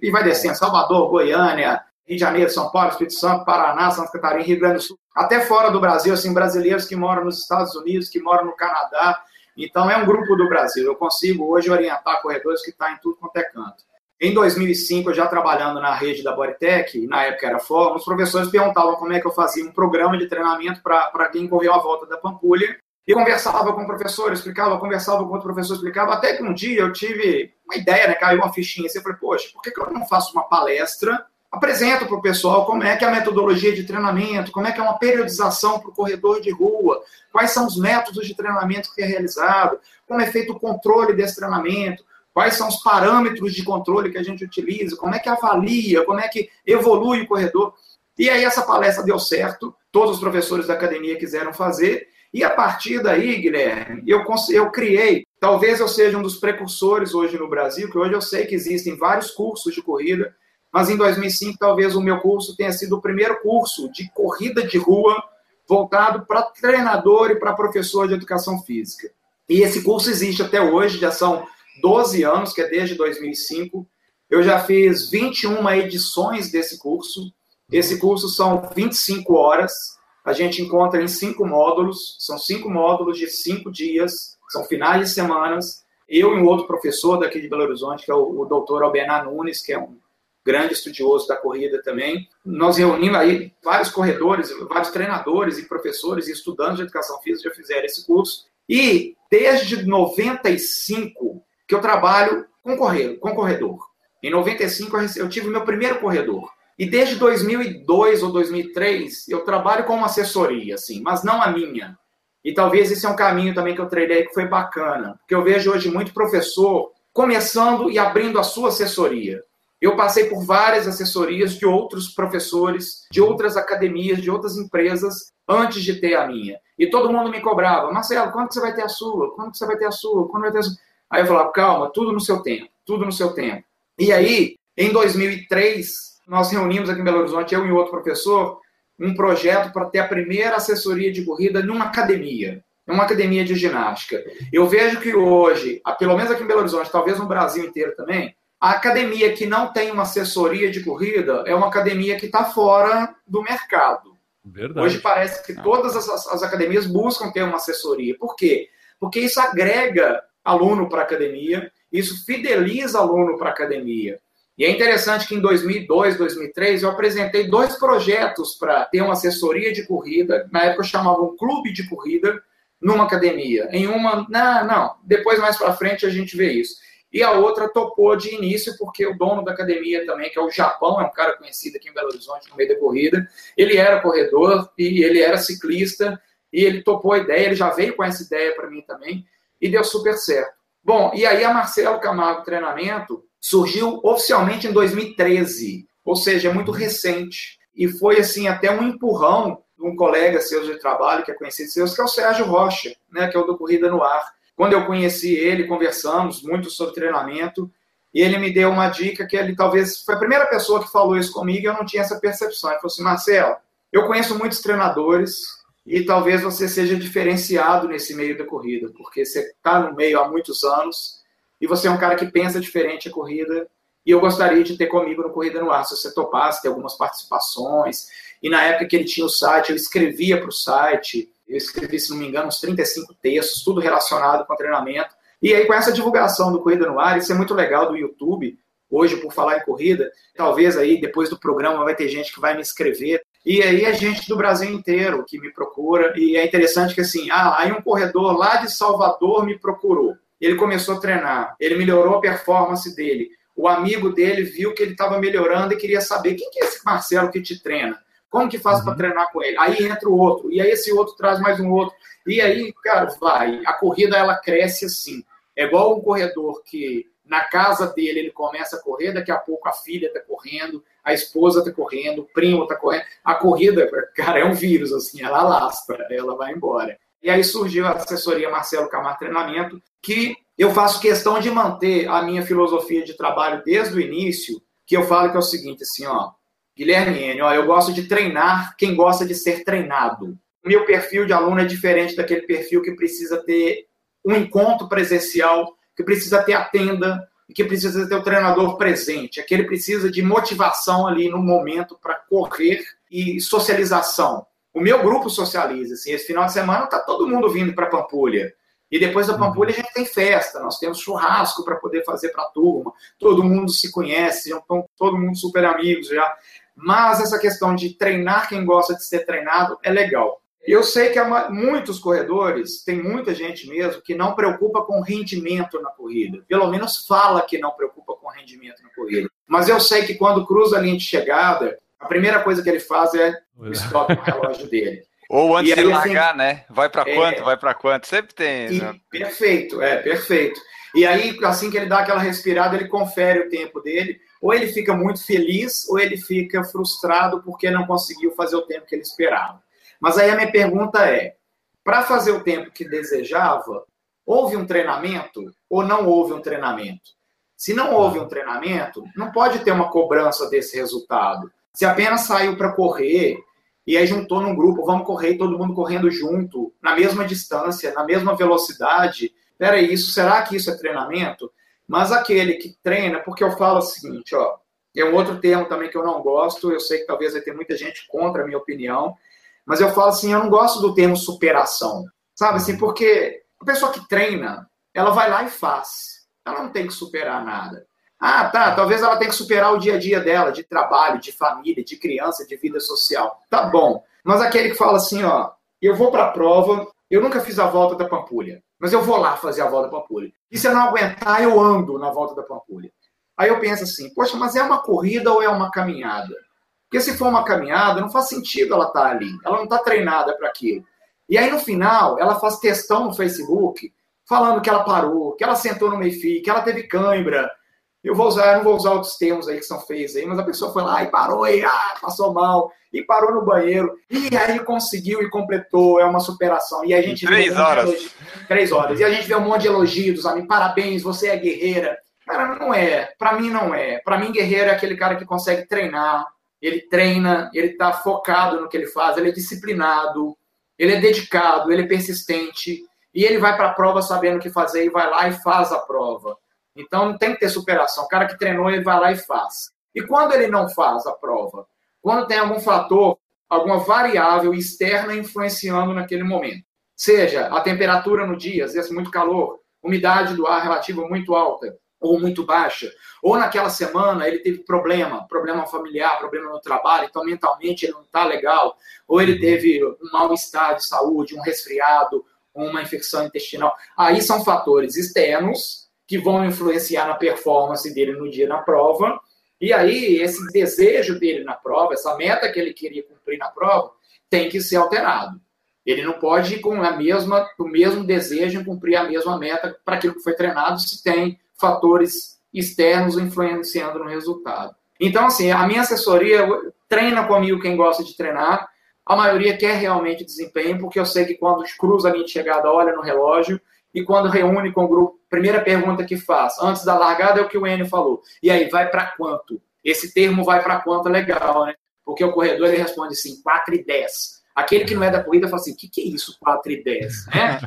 e vai descendo, Salvador, Goiânia, Rio de Janeiro, São Paulo, Espírito Santo, Paraná, Santa Catarina, Rio Grande do Sul. Até fora do Brasil, assim, brasileiros que moram nos Estados Unidos, que moram no Canadá. Então é um grupo do Brasil. Eu consigo hoje orientar corredores que estão em tudo quanto é canto. Em 2005, eu já trabalhando na rede da Bodytech, na época era Fórmula, os professores perguntavam como é que eu fazia um programa de treinamento para quem correu a volta da Pampulha. E conversava com o professor, explicava, conversava com outro professor, explicava. Até que um dia eu tive uma ideia, né? Caiu uma fichinha assim, eu falei, poxa, por que eu não faço uma palestra? Apresento para o pessoal como é que é a metodologia de treinamento, como é que é uma periodização para o corredor de rua, quais são os métodos de treinamento que é realizado, como é feito o controle desse treinamento, quais são os parâmetros de controle que a gente utiliza, como é que avalia, como é que evolui o corredor. E aí essa palestra deu certo, todos os professores da academia quiseram fazer, e a partir daí, Guilherme, eu criei, talvez eu seja um dos precursores hoje no Brasil, que hoje eu sei que existem vários cursos de corrida, mas em 2005 talvez o meu curso tenha sido o primeiro curso de corrida de rua voltado para treinador e para professor de educação física. E esse curso existe até hoje, já são 12 anos, que é desde 2005, eu já fiz 21 edições desse curso. Esse curso são 25 horas, a gente encontra em 5 módulos, são 5 módulos de 5 dias, são finais de semanas. Eu e um outro professor daqui de Belo Horizonte, que é o doutor Albernan Nunes, que é um grande estudioso da corrida também. Nós reunimos aí vários corredores, vários treinadores e professores e estudantes de educação física já fizeram esse curso. E desde 95, que eu trabalho com corredor. Em 95, eu tive o meu primeiro corredor. E desde 2002 ou 2003, eu trabalho com uma assessoria, assim, mas não a minha. E talvez esse é um caminho também que eu trilhei que foi bacana, porque eu vejo hoje muito professor começando e abrindo a sua assessoria. Eu passei por várias assessorias de outros professores, de outras academias, de outras empresas, antes de ter a minha. E todo mundo me cobrava, Marcelo, quando você vai ter a sua? Quando você vai ter a sua? Quando vai ter a sua? Aí eu falava, calma, tudo no seu tempo, tudo no seu tempo. E aí, em 2003, nós reunimos aqui em Belo Horizonte, eu e outro professor, um projeto para ter a primeira assessoria de corrida numa academia de ginástica. Eu vejo que hoje, pelo menos aqui em Belo Horizonte, talvez no Brasil inteiro também, a academia que não tem uma assessoria de corrida é uma academia que está fora do mercado. Verdade. Hoje parece que todas as academias buscam ter uma assessoria. Por quê? Porque isso agrega aluno para a academia, isso fideliza aluno para a academia. E é interessante que em 2002, 2003, eu apresentei 2 projetos para ter uma assessoria de corrida, na época eu chamava um clube de corrida, numa academia. Em uma, depois mais para frente a gente vê isso. E a outra topou de início, porque o dono da academia também, que é o Japão, é um cara conhecido aqui em Belo Horizonte no meio da corrida, ele era corredor e ele era ciclista, e ele topou a ideia, ele já veio com essa ideia para mim também, e deu super certo. Bom, e aí a Marcelo Camargo Treinamento surgiu oficialmente em 2013, ou seja, é muito recente. E foi, assim, até um empurrão de um colega seu de trabalho, que é conhecido seu, que é o Sérgio Rocha, né, que é o do Corrida no Ar. Quando eu conheci ele, conversamos muito sobre treinamento, e ele me deu uma dica que ele talvez foi a primeira pessoa que falou isso comigo, e eu não tinha essa percepção. Ele falou assim, Marcelo, eu conheço muitos treinadores, e talvez você seja diferenciado nesse meio da corrida, porque você está no meio há muitos anos e você é um cara que pensa diferente a corrida, e eu gostaria de ter comigo no Corrida no Ar, se você topasse, ter algumas participações. E na época que ele tinha o site, eu escrevia para o site, eu escrevi, se não me engano, uns 35 textos, tudo relacionado com treinamento. E aí, com essa divulgação do Corrida no Ar, isso é muito legal do YouTube, hoje, Por Falar em Corrida, talvez aí, depois do programa, vai ter gente que vai me escrever. E aí, é gente do Brasil inteiro que me procura, e é interessante que, assim, aí um corredor lá de Salvador me procurou. Ele começou a treinar, ele melhorou a performance dele. O amigo dele viu que ele estava melhorando e queria saber, quem que é esse Marcelo que te treina? Como que faz para treinar com ele? Aí entra o outro, e aí esse outro traz mais um outro. E aí, cara, vai. A corrida, ela cresce assim. É igual um corredor que, na casa dele, ele começa a correr, daqui a pouco a filha está correndo, a esposa está correndo, o primo está correndo. A corrida, cara, é um vírus, assim, ela alastra, ela vai embora. E aí surgiu a assessoria Marcelo Camargo Treinamento, que eu faço questão de manter a minha filosofia de trabalho desde o início, que eu falo que é o seguinte, assim, ó, Guilherme Enio, eu gosto de treinar quem gosta de ser treinado. Meu perfil de aluno é diferente daquele perfil que precisa ter um encontro presencial, que precisa ter a tenda, que precisa ter o treinador presente. Aquele precisa de motivação ali no momento para correr e socialização. O meu grupo socializa. Assim, esse final de semana está todo mundo vindo para Pampulha. E depois da Pampulha a gente tem festa, nós temos churrasco para poder fazer para a turma. Todo mundo se conhece, então todo mundo super amigos já. Mas essa questão de treinar quem gosta de ser treinado é legal. Eu sei que há muitos corredores, tem muita gente mesmo, que não preocupa com rendimento na corrida. Pelo menos fala que não preocupa com rendimento na corrida. Mas eu sei que quando cruza a linha de chegada, a primeira coisa que ele faz é o stop no relógio dele. Ou antes aí, de largar, assim, né? Vai para quanto? Vai para quanto? Sempre tem. E, né? Perfeito, perfeito. E aí, assim que ele dá aquela respirada, ele confere o tempo dele. Ou ele fica muito feliz, ou ele fica frustrado porque não conseguiu fazer o tempo que ele esperava. Mas aí a minha pergunta é, para fazer o tempo que desejava, houve um treinamento ou não houve um treinamento? Se não houve um treinamento, não pode ter uma cobrança desse resultado. Se apenas saiu para correr... E aí juntou num grupo, vamos correr, todo mundo correndo junto, na mesma distância, na mesma velocidade. Peraí, será que isso é treinamento? Mas aquele que treina, porque eu falo o seguinte, ó, é um outro termo também que eu não gosto, eu sei que talvez vai ter muita gente contra a minha opinião, mas eu falo assim, eu não gosto do termo superação. Sabe assim, porque a pessoa que treina, ela vai lá e faz. Ela não tem que superar nada. Ah, tá, talvez ela tenha que superar o dia a dia dela, de trabalho, de família, de criança, de vida social. Tá bom. Mas aquele que fala assim, ó, eu vou pra prova, eu nunca fiz a volta da Pampulha, mas eu vou lá fazer a volta da Pampulha. E se eu não aguentar, eu ando na volta da Pampulha. Aí eu penso assim, poxa, mas é uma corrida ou é uma caminhada? Porque se for uma caminhada, não faz sentido ela estar ali. Ela não tá treinada para aquilo. E aí no final, ela faz textão no Facebook, falando que ela parou, que ela sentou no meio-fio, que ela teve cãibra. Eu não vou usar outros termos aí que são feios aí, mas a pessoa foi lá e parou, e passou mal, e parou no banheiro, e aí conseguiu e completou, é uma superação. E a gente 3 horas. E a gente vê um monte de elogios, amigos, parabéns, você é guerreira. Cara, não é. Pra mim, não é. Pra mim, guerreiro é aquele cara que consegue treinar, ele treina, ele tá focado no que ele faz, ele é disciplinado, ele é dedicado, ele é persistente, e ele vai pra prova sabendo o que fazer, e vai lá e faz a prova. Então, não tem que ter superação. O cara que treinou, ele vai lá e faz. E quando ele não faz a prova? Quando tem algum fator, alguma variável externa influenciando naquele momento. Seja a temperatura no dia, às vezes muito calor, umidade do ar relativa muito alta ou muito baixa. Ou naquela semana ele teve problema familiar, problema no trabalho, então mentalmente ele não está legal. Ou ele teve um mal-estar de saúde, um resfriado, uma infecção intestinal. Aí são fatores externos que vão influenciar na performance dele no dia na prova, e aí esse desejo dele na prova, essa meta que ele queria cumprir na prova, tem que ser alterado. Ele não pode ir com o mesmo desejo em cumprir a mesma meta para aquilo que foi treinado, se tem fatores externos influenciando no resultado. Então, assim, a minha assessoria treina comigo quem gosta de treinar, a maioria quer realmente desempenho, porque eu sei que quando cruza a linha de chegada, olha no relógio, e quando reúne com o grupo, primeira pergunta que faz, antes da largada, é o que o Enio falou. E aí, vai para quanto? Esse termo vai para quanto é legal, né? Porque o corredor, ele responde assim, 4 e 10. Aquele que não é da corrida fala assim, o que é isso, 4:10, né?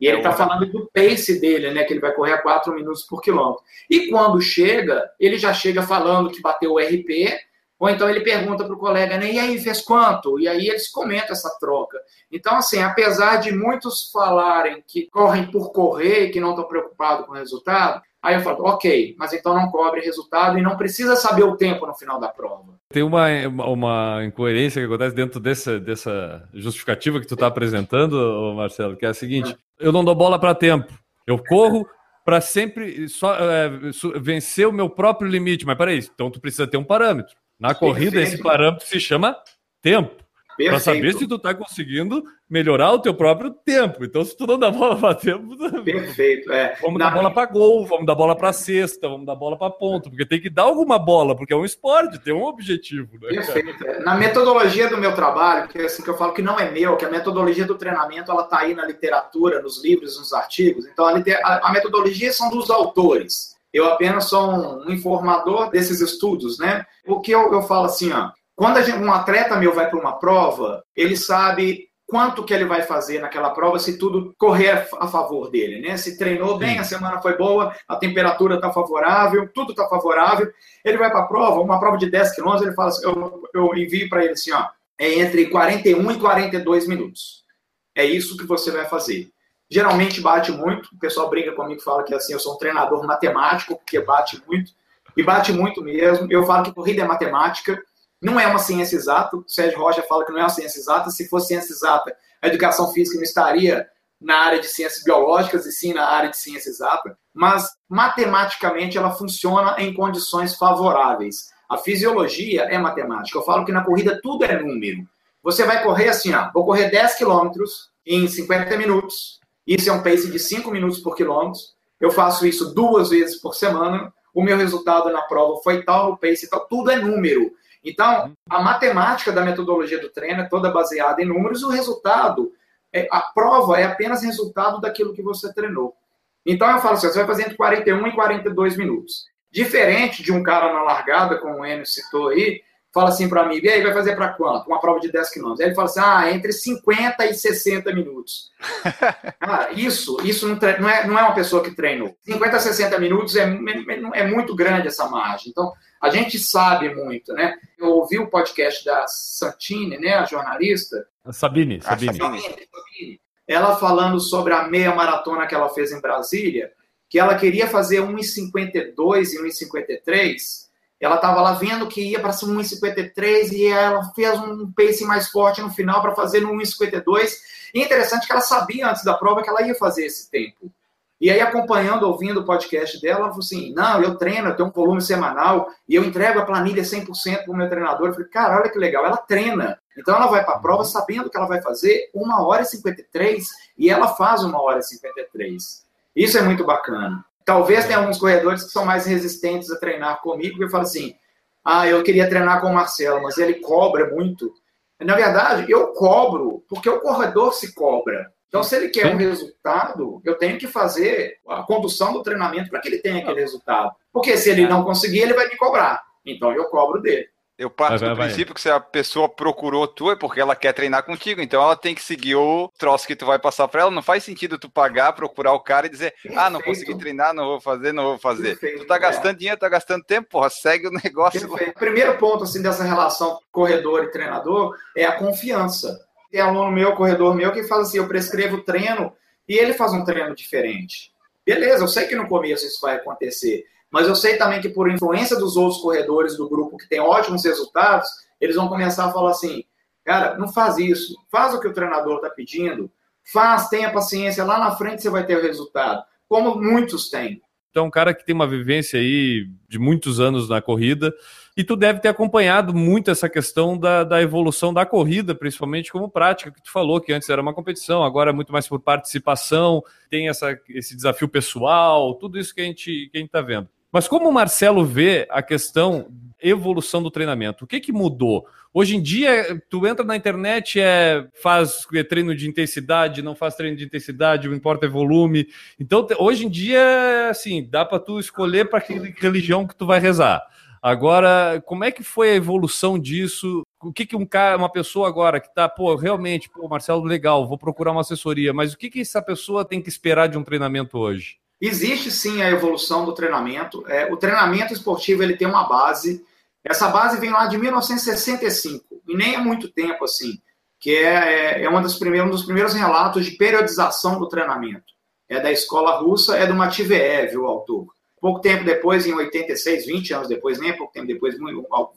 E ele está falando do pace dele, né? Que ele vai correr a 4 minutos por quilômetro. E quando chega, ele já chega falando que bateu o RP, ou então ele pergunta para o colega, né? E aí, fez quanto? E aí eles comentam essa troca. Então, assim, apesar de muitos falarem que correm por correr, que não estão preocupados com o resultado, aí eu falo, ok, mas então não cobre resultado e não precisa saber o tempo no final da prova. Tem uma incoerência que acontece dentro dessa justificativa que tu está apresentando, Marcelo, que é a seguinte, eu não dou bola para tempo, eu corro para sempre só, vencer o meu próprio limite, mas peraí, então tu precisa ter um parâmetro. Na corrida, perfeito. Esse parâmetro se chama tempo. Para saber se tu tá conseguindo melhorar o teu próprio tempo. Então, se tu não dá bola para tempo... Perfeito, é. Vamos dar bola para gol, vamos dar bola para cesta, vamos dar bola para ponto, porque tem que dar alguma bola, porque é um esporte, tem um objetivo. Né, perfeito. É. Na metodologia do meu trabalho, que é assim que eu falo que não é meu, que a metodologia do treinamento, ela tá aí na literatura, nos livros, nos artigos. Então, a metodologia são dos autores. Eu apenas sou um informador desses estudos, né? O que eu falo assim, ó, quando um atleta meu vai para uma prova, ele sabe quanto que ele vai fazer naquela prova se tudo correr a favor dele, né? Se treinou bem, a semana foi boa, a temperatura está favorável, tudo está favorável. Ele vai para a prova, uma prova de 10 quilômetros, ele fala assim, eu envio para ele assim, ó, é entre 41 e 42 minutos. É isso que você vai fazer. Geralmente bate muito, o pessoal briga comigo e fala que assim, eu sou um treinador matemático, porque bate muito, e bate muito mesmo. Eu falo que corrida é matemática. Não é uma ciência exata, o Sérgio Rocha fala que não é uma ciência exata, se fosse ciência exata, a educação física não estaria na área de ciências biológicas e sim na área de ciência exata, mas matematicamente ela funciona em condições favoráveis. A fisiologia é matemática, eu falo que na corrida tudo é número. Você vai correr assim, ó, vou correr 10 quilômetros em 50 minutos, isso é um pace de 5 minutos por quilômetro, eu faço isso 2 vezes por semana, o meu resultado na prova foi tal, o pace tal, tudo é número. Então, a matemática da metodologia do treino é toda baseada em números, o resultado, a prova é apenas resultado daquilo que você treinou. Então, eu falo assim, você vai fazer entre 41 e 42 minutos. Diferente de um cara na largada, como o Enio citou aí, fala assim para mim, e aí vai fazer para quanto? Uma prova de 10 quilômetros. Aí ele fala assim, entre 50 e 60 minutos. Isso não é uma pessoa que treinou. 50 a 60 minutos é muito grande essa margem. Então, a gente sabe muito, né? Eu ouvi o podcast da Santini, né, a jornalista. Sabine. Ela falando sobre a meia maratona que ela fez em Brasília, que ela queria fazer 1,52 e 1,53, ela estava lá vendo que ia para 1,53 e ela fez um pace mais forte no final para fazer no 1,52. E interessante que ela sabia antes da prova que ela ia fazer esse tempo. E aí acompanhando, ouvindo o podcast dela, ela falou assim, não, eu treino, eu tenho um volume semanal e eu entrego a planilha 100% para o meu treinador. Eu falei, cara, olha que legal, ela treina. Então ela vai para a prova sabendo que ela vai fazer 1 hora e 53 e ela faz 1 hora e 53. Isso é muito bacana. Talvez tenha alguns corredores que são mais resistentes a treinar comigo, porque eu falo assim, eu queria treinar com o Marcelo, mas ele cobra muito. Na verdade, eu cobro, porque o corredor se cobra. Então, se ele quer um resultado, eu tenho que fazer a condução do treinamento para que ele tenha aquele resultado. Porque se ele não conseguir, ele vai me cobrar. Então, eu cobro dele. Eu parto do princípio que se a pessoa procurou tu, é porque ela quer treinar contigo. Então, ela tem que seguir o troço que tu vai passar para ela. Não faz sentido tu pagar, procurar o cara e dizer, perfeito. Não consegui treinar, não vou fazer. Perfeito, tu tá gastando dinheiro, tá gastando tempo, porra, segue o negócio. O primeiro ponto, assim, dessa relação corredor e treinador é a confiança. Tem aluno meu, corredor meu, que fala assim, eu prescrevo treino e ele faz um treino diferente. Beleza, eu sei que no começo isso vai acontecer, mas eu sei também que por influência dos outros corredores do grupo que tem ótimos resultados, eles vão começar a falar assim, cara, não faz isso, faz o que o treinador está pedindo, tenha paciência, lá na frente você vai ter o resultado, como muitos têm. Então, um cara que tem uma vivência aí de muitos anos na corrida, e tu deve ter acompanhado muito essa questão da evolução da corrida, principalmente como prática, que tu falou que antes era uma competição, agora é muito mais por participação, tem esse desafio pessoal, tudo isso que a gente tá vendo. Mas como o Marcelo vê a questão evolução do treinamento? O que mudou? Hoje em dia, tu entra na internet, faz treino de intensidade, não faz treino de intensidade, o que importa é volume. Então, hoje em dia, assim, dá para tu escolher para que religião que tu vai rezar. Agora, como é que foi a evolução disso? o que um cara, uma pessoa agora que está, Marcelo, legal, vou procurar uma assessoria, mas o que essa pessoa tem que esperar de um treinamento hoje? Existe sim a evolução do treinamento. O treinamento esportivo ele tem uma base. Essa base vem lá de 1965, e nem é muito tempo assim, que um dos primeiros relatos de periodização do treinamento. É da escola russa, é do Matveev, o autor. Pouco tempo depois, em 86, 20 anos depois, nem pouco tempo depois,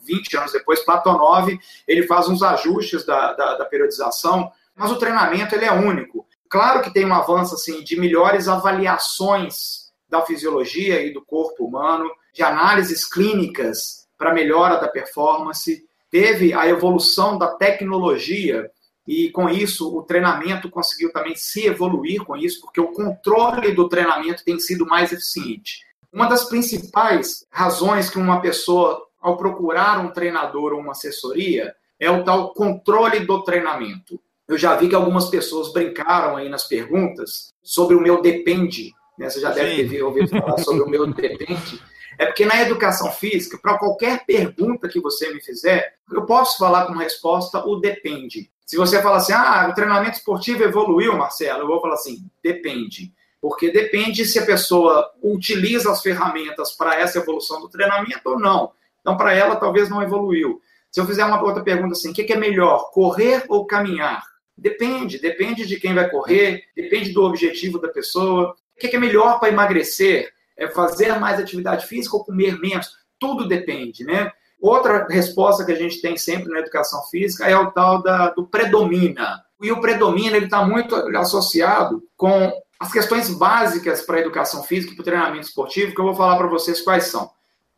20 anos depois, Platonov, ele faz uns ajustes da periodização, mas o treinamento ele é único. Claro que tem um avanço assim, de melhores avaliações da fisiologia e do corpo humano, de análises clínicas para melhora da performance. Teve a evolução da tecnologia e, com isso, o treinamento conseguiu também se evoluir com isso, porque o controle do treinamento tem sido mais eficiente. Uma das principais razões que uma pessoa, ao procurar um treinador ou uma assessoria, é o tal controle do treinamento. Eu já vi que algumas pessoas brincaram aí nas perguntas sobre o meu depende, né? Você já deve ter ouvido falar sobre o meu depende. É porque na educação física, para qualquer pergunta que você me fizer, eu posso falar com resposta o depende. Se você falar assim, o treinamento esportivo evoluiu, Marcelo, eu vou falar assim, depende. Porque depende se a pessoa utiliza as ferramentas para essa evolução do treinamento ou não. Então, para ela, talvez não evoluiu. Se eu fizer uma outra pergunta assim, o que é melhor, correr ou caminhar? Depende de quem vai correr, depende do objetivo da pessoa. O que é melhor para emagrecer? É fazer mais atividade física ou comer menos? Tudo depende, né? Outra resposta que a gente tem sempre na educação física é o tal do predomina. E o predomina está muito associado com as questões básicas para a educação física e para o treinamento esportivo, que eu vou falar para vocês quais são.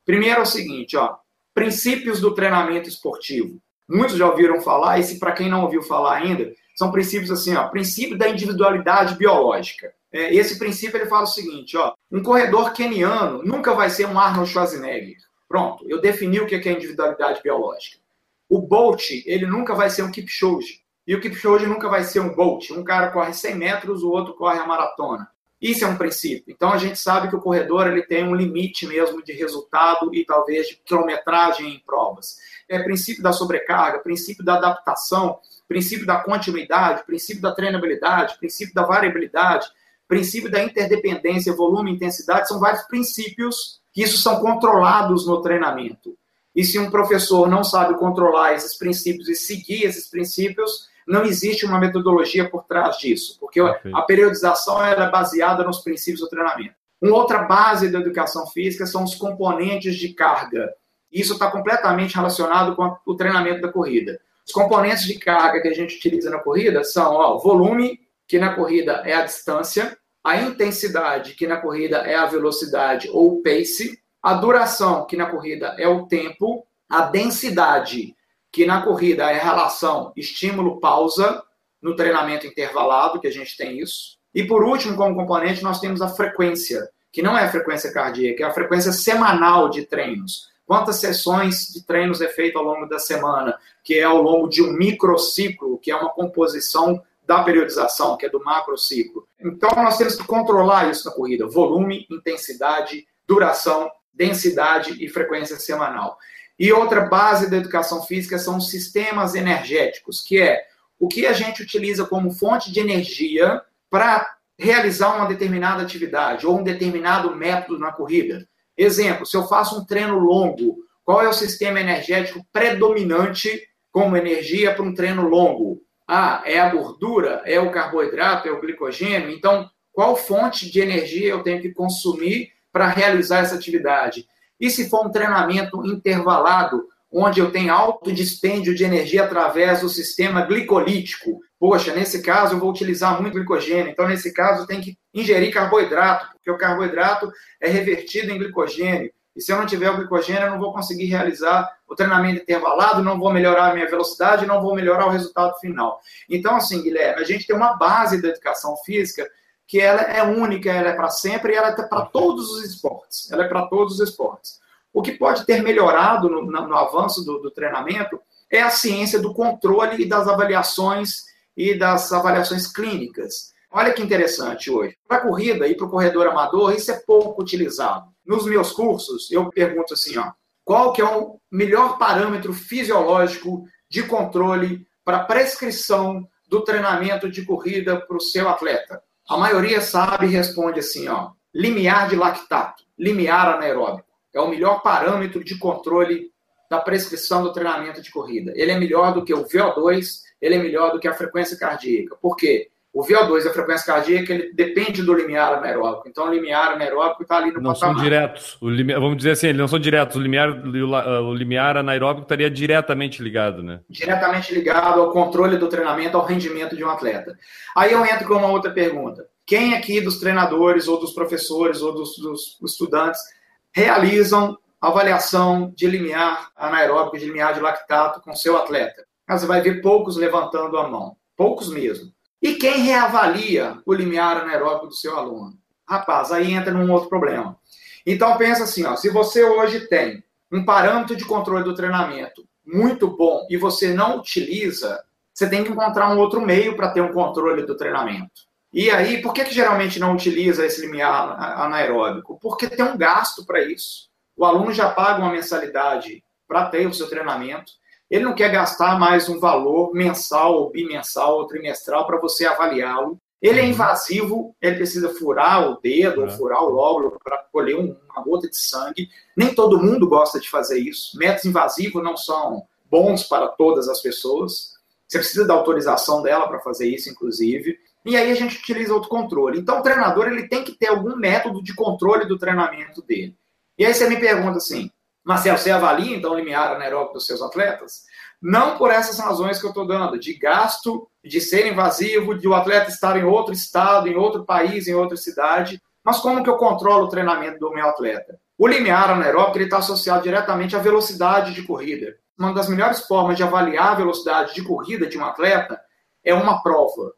Primeiro é o seguinte, princípios do treinamento esportivo. Muitos já ouviram falar, e se para quem não ouviu falar ainda, são princípios assim, princípio da individualidade biológica. Esse princípio ele fala o seguinte, um corredor keniano nunca vai ser um Arnold Schwarzenegger. Pronto, eu defini o que é individualidade biológica. O Bolt, ele nunca vai ser um Kipchoge. E o Kipchoge nunca vai ser um Bolt. Um cara corre 100 metros, o outro corre a maratona. Isso é um princípio. Então, a gente sabe que o corredor ele tem um limite mesmo de resultado e talvez de quilometragem em provas. É princípio da sobrecarga, princípio da adaptação, princípio da continuidade, princípio da treinabilidade, princípio da variabilidade, princípio da interdependência, volume, intensidade. São vários princípios que isso são controlados no treinamento. E se um professor não sabe controlar esses princípios e seguir esses princípios, não existe uma metodologia por trás disso, porque a periodização era baseada nos princípios do treinamento. Uma outra base da educação física são os componentes de carga. Isso está completamente relacionado com o treinamento da corrida. Os componentes de carga que a gente utiliza na corrida são o volume, que na corrida é a distância, a intensidade, que na corrida é a velocidade ou o pace, a duração, que na corrida é o tempo, a densidade, que na corrida é a relação estímulo-pausa, no treinamento intervalado, que a gente tem isso. E por último, como componente, nós temos a frequência, que não é a frequência cardíaca, é a frequência semanal de treinos. Quantas sessões de treinos é feito ao longo da semana, que é ao longo de um microciclo, que é uma composição da periodização, que é do macrociclo. Então, nós temos que controlar isso na corrida. Volume, intensidade, duração, densidade e frequência semanal. E outra base da educação física são os sistemas energéticos, que é o que a gente utiliza como fonte de energia para realizar uma determinada atividade ou um determinado método na corrida. Exemplo, se eu faço um treino longo, qual é o sistema energético predominante como energia para um treino longo? É a gordura, é o carboidrato, é o glicogênio. Então, qual fonte de energia eu tenho que consumir para realizar essa atividade? E se for um treinamento intervalado, onde eu tenho alto dispêndio de energia através do sistema glicolítico? Poxa, nesse caso eu vou utilizar muito glicogênio, então nesse caso eu tenho que ingerir carboidrato, porque o carboidrato é revertido em glicogênio. E se eu não tiver o glicogênio, eu não vou conseguir realizar o treinamento intervalado, não vou melhorar a minha velocidade, não vou melhorar o resultado final. Então, assim, Guilherme, a gente tem uma base da educação física que ela é única, ela é para sempre e ela é para todos os esportes. Ela é para todos os esportes. O que pode ter melhorado no avanço do treinamento é a ciência do controle e das avaliações clínicas. Olha que interessante hoje. Para a corrida e para o corredor amador, isso é pouco utilizado. Nos meus cursos, eu pergunto assim, qual que é o melhor parâmetro fisiológico de controle para prescrição do treinamento de corrida para o seu atleta? A maioria sabe e responde assim, ó, limiar de lactato, limiar anaeróbico. É o melhor parâmetro de controle da prescrição do treinamento de corrida. Ele é melhor do que o VO2, ele é melhor do que a frequência cardíaca. Por quê? O VO2 e a frequência cardíaca, ele depende do limiar anaeróbico. Então, o limiar anaeróbico está ali no patamar. Não são diretos. Vamos dizer assim, eles não são diretos. O limiar anaeróbico estaria diretamente ligado, né? Diretamente ligado ao controle do treinamento, ao rendimento de um atleta. Aí eu entro com uma outra pergunta. Quem aqui dos treinadores, ou dos professores, ou dos estudantes, realizam avaliação de limiar anaeróbico, de limiar de lactato com seu atleta? Mas você vai ver poucos levantando a mão. Poucos mesmo. E quem reavalia o limiar anaeróbico do seu aluno? Rapaz, aí entra num outro problema. Então, pensa assim, ó, se você hoje tem um parâmetro de controle do treinamento muito bom e você não utiliza, você tem que encontrar um outro meio para ter um controle do treinamento. E aí, por que geralmente não utiliza esse limiar anaeróbico? Porque tem um gasto para isso. O aluno já paga uma mensalidade para ter o seu treinamento. Ele não quer gastar mais um valor mensal, ou bimensal, ou trimestral para você avaliá-lo. Ele é invasivo, ele precisa furar o dedo, ou furar o lóbulo para colher uma gota de sangue. Nem todo mundo gosta de fazer isso. Métodos invasivos não são bons para todas as pessoas. Você precisa da autorização dela para fazer isso, inclusive. E aí a gente utiliza outro controle. Então o treinador ele tem que ter algum método de controle do treinamento dele. E aí você me pergunta assim, Marcelo, você avalia, então, o limiar anaeróbico dos seus atletas? Não por essas razões que eu estou dando, de gasto, de ser invasivo, de o atleta estar em outro estado, em outro país, em outra cidade, mas como que eu controlo o treinamento do meu atleta? O limiar anaeróbico está associado diretamente à velocidade de corrida. Uma das melhores formas de avaliar a velocidade de corrida de um atleta é uma prova,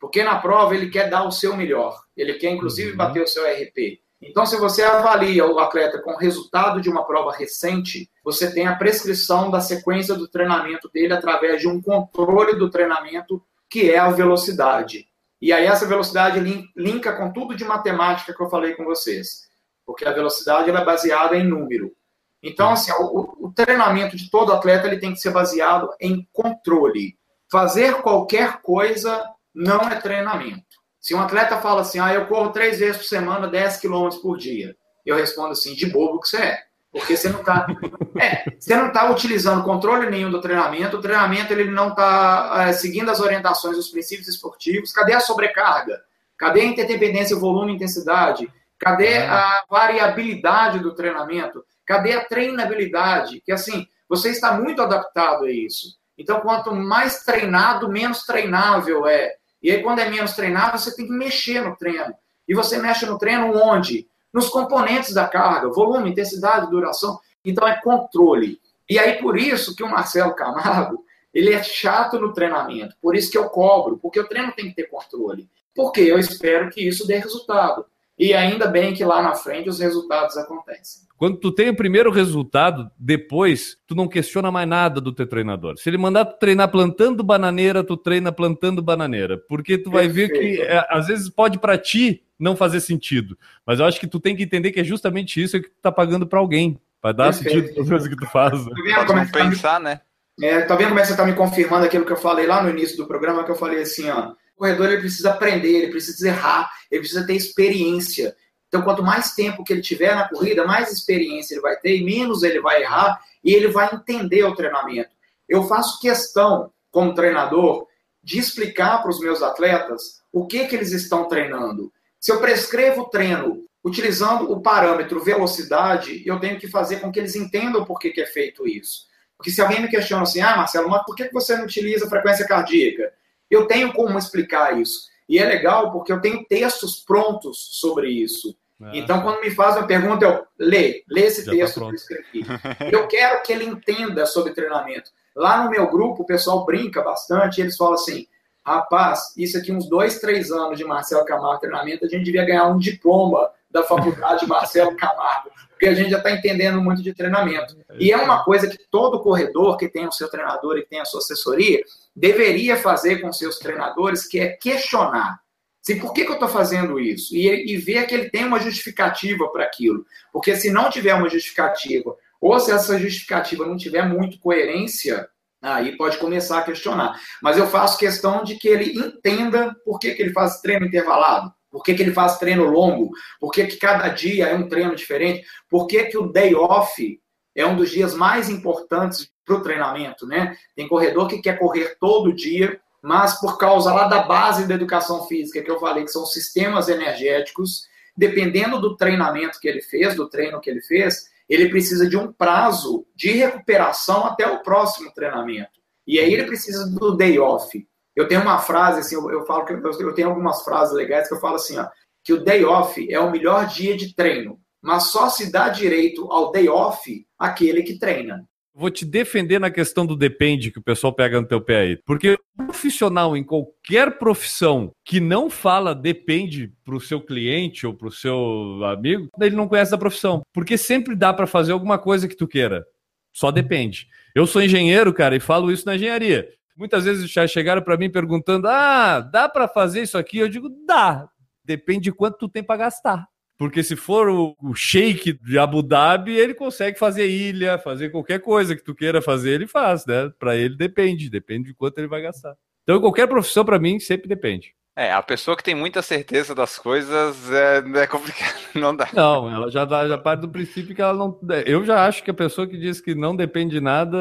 porque na prova ele quer dar o seu melhor, ele quer, inclusive, bater o seu RP. Então, se você avalia o atleta com o resultado de uma prova recente, você tem a prescrição da sequência do treinamento dele através de um controle do treinamento, que é a velocidade. E aí essa velocidade linka com tudo de matemática que eu falei com vocês, porque a velocidade ela é baseada em número. Então, assim, o treinamento de todo atleta ele tem que ser baseado em controle. Fazer qualquer coisa não é treinamento. Se um atleta fala assim, eu corro 3 vezes por semana, 10 quilômetros por dia, eu respondo assim, de bobo que você é. Porque você não está utilizando controle nenhum do treinamento, o treinamento ele não está seguindo as orientações dos princípios esportivos. Cadê a sobrecarga? Cadê a interdependência, volume e intensidade? Cadê a variabilidade do treinamento? Cadê a treinabilidade? Que assim, você está muito adaptado a isso. Então, quanto mais treinado, menos treinável é. E aí, quando é menos treinável, você tem que mexer no treino. E você mexe no treino onde? Nos componentes da carga, volume, intensidade, duração. Então, é controle. E aí, por isso que o Marcelo Camargo, ele é chato no treinamento. Por isso que eu cobro, porque o treino tem que ter controle. Porque eu espero que isso dê resultado. E ainda bem que lá na frente os resultados acontecem. Quando tu tem o primeiro resultado, depois, tu não questiona mais nada do teu treinador. Se ele mandar tu treinar plantando bananeira, tu treina plantando bananeira. Porque tu vai ver que, às vezes, pode pra ti não fazer sentido. Mas eu acho que tu tem que entender que é justamente isso que tu tá pagando pra alguém. Pra dar sentido pra coisa que tu faz. Pode pensar, né? Tá vendo como é que você tá me confirmando aquilo que eu falei lá no início do programa, que eu falei assim, o corredor ele precisa aprender, ele precisa errar, ele precisa ter experiência. Então, quanto mais tempo que ele tiver na corrida, mais experiência ele vai ter e menos ele vai errar e ele vai entender o treinamento. Eu faço questão, como treinador, de explicar para os meus atletas o que eles estão treinando. Se eu prescrevo o treino utilizando o parâmetro velocidade, eu tenho que fazer com que eles entendam por que é feito isso. Porque se alguém me questiona assim, Marcelo, mas por que você não utiliza frequência cardíaca? Eu tenho como explicar isso. E é legal porque eu tenho textos prontos sobre isso. Então, quando me faz uma pergunta, eu leio esse texto que eu escrevi. Eu quero que ele entenda sobre treinamento. Lá no meu grupo, o pessoal brinca bastante. Eles falam assim, rapaz, isso aqui uns 2, 3 anos de Marcelo Camargo treinamento, a gente devia ganhar um diploma da faculdade Marcelo Camargo, porque a gente já está entendendo muito de treinamento. E é uma coisa que todo corredor que tem o seu treinador e que tem a sua assessoria deveria fazer com seus treinadores, que é questionar. Assim, por que eu estou fazendo isso? E ver que ele tem uma justificativa para aquilo. Porque se não tiver uma justificativa, ou se essa justificativa não tiver muito coerência, Aí pode começar a questionar. Mas eu faço questão de que ele entenda por que que ele faz treino intervalado, por que que ele faz treino longo, por que que cada dia é um treino diferente, por que que o day off é um dos dias mais importantes para o treinamento, né? Tem corredor que quer correr todo dia, mas por causa lá da base da educação física, que eu falei que são sistemas energéticos, dependendo do treinamento que ele fez, do treino que ele fez, ele precisa de um prazo de recuperação até o próximo treinamento. E aí ele precisa do day off. Eu tenho uma frase, assim, eu falo que eu tenho algumas frases legais que eu falo assim, ó, que o day off é o melhor dia de treino, mas só se dá direito ao day off aquele que treina. Vou te defender na questão do depende que o pessoal pega no teu pé aí. Porque um profissional em qualquer profissão que não fala depende para o seu cliente ou para o seu amigo, ele não conhece a profissão. Porque sempre dá para fazer alguma coisa que tu queira. Só depende. Eu sou engenheiro, cara, e falo isso na engenharia. Muitas vezes já chegaram para mim perguntando, dá para fazer isso aqui? Eu digo, dá. Depende de quanto tu tem para gastar. Porque se for o sheik de Abu Dhabi, ele consegue fazer ilha, fazer qualquer coisa que tu queira fazer, ele faz, né? Para ele depende de quanto ele vai gastar. Então, qualquer profissão, para mim, sempre depende. A pessoa que tem muita certeza das coisas é complicado, não dá. Não, ela já parte do princípio que ela não... Eu já acho que a pessoa que diz que não depende de nada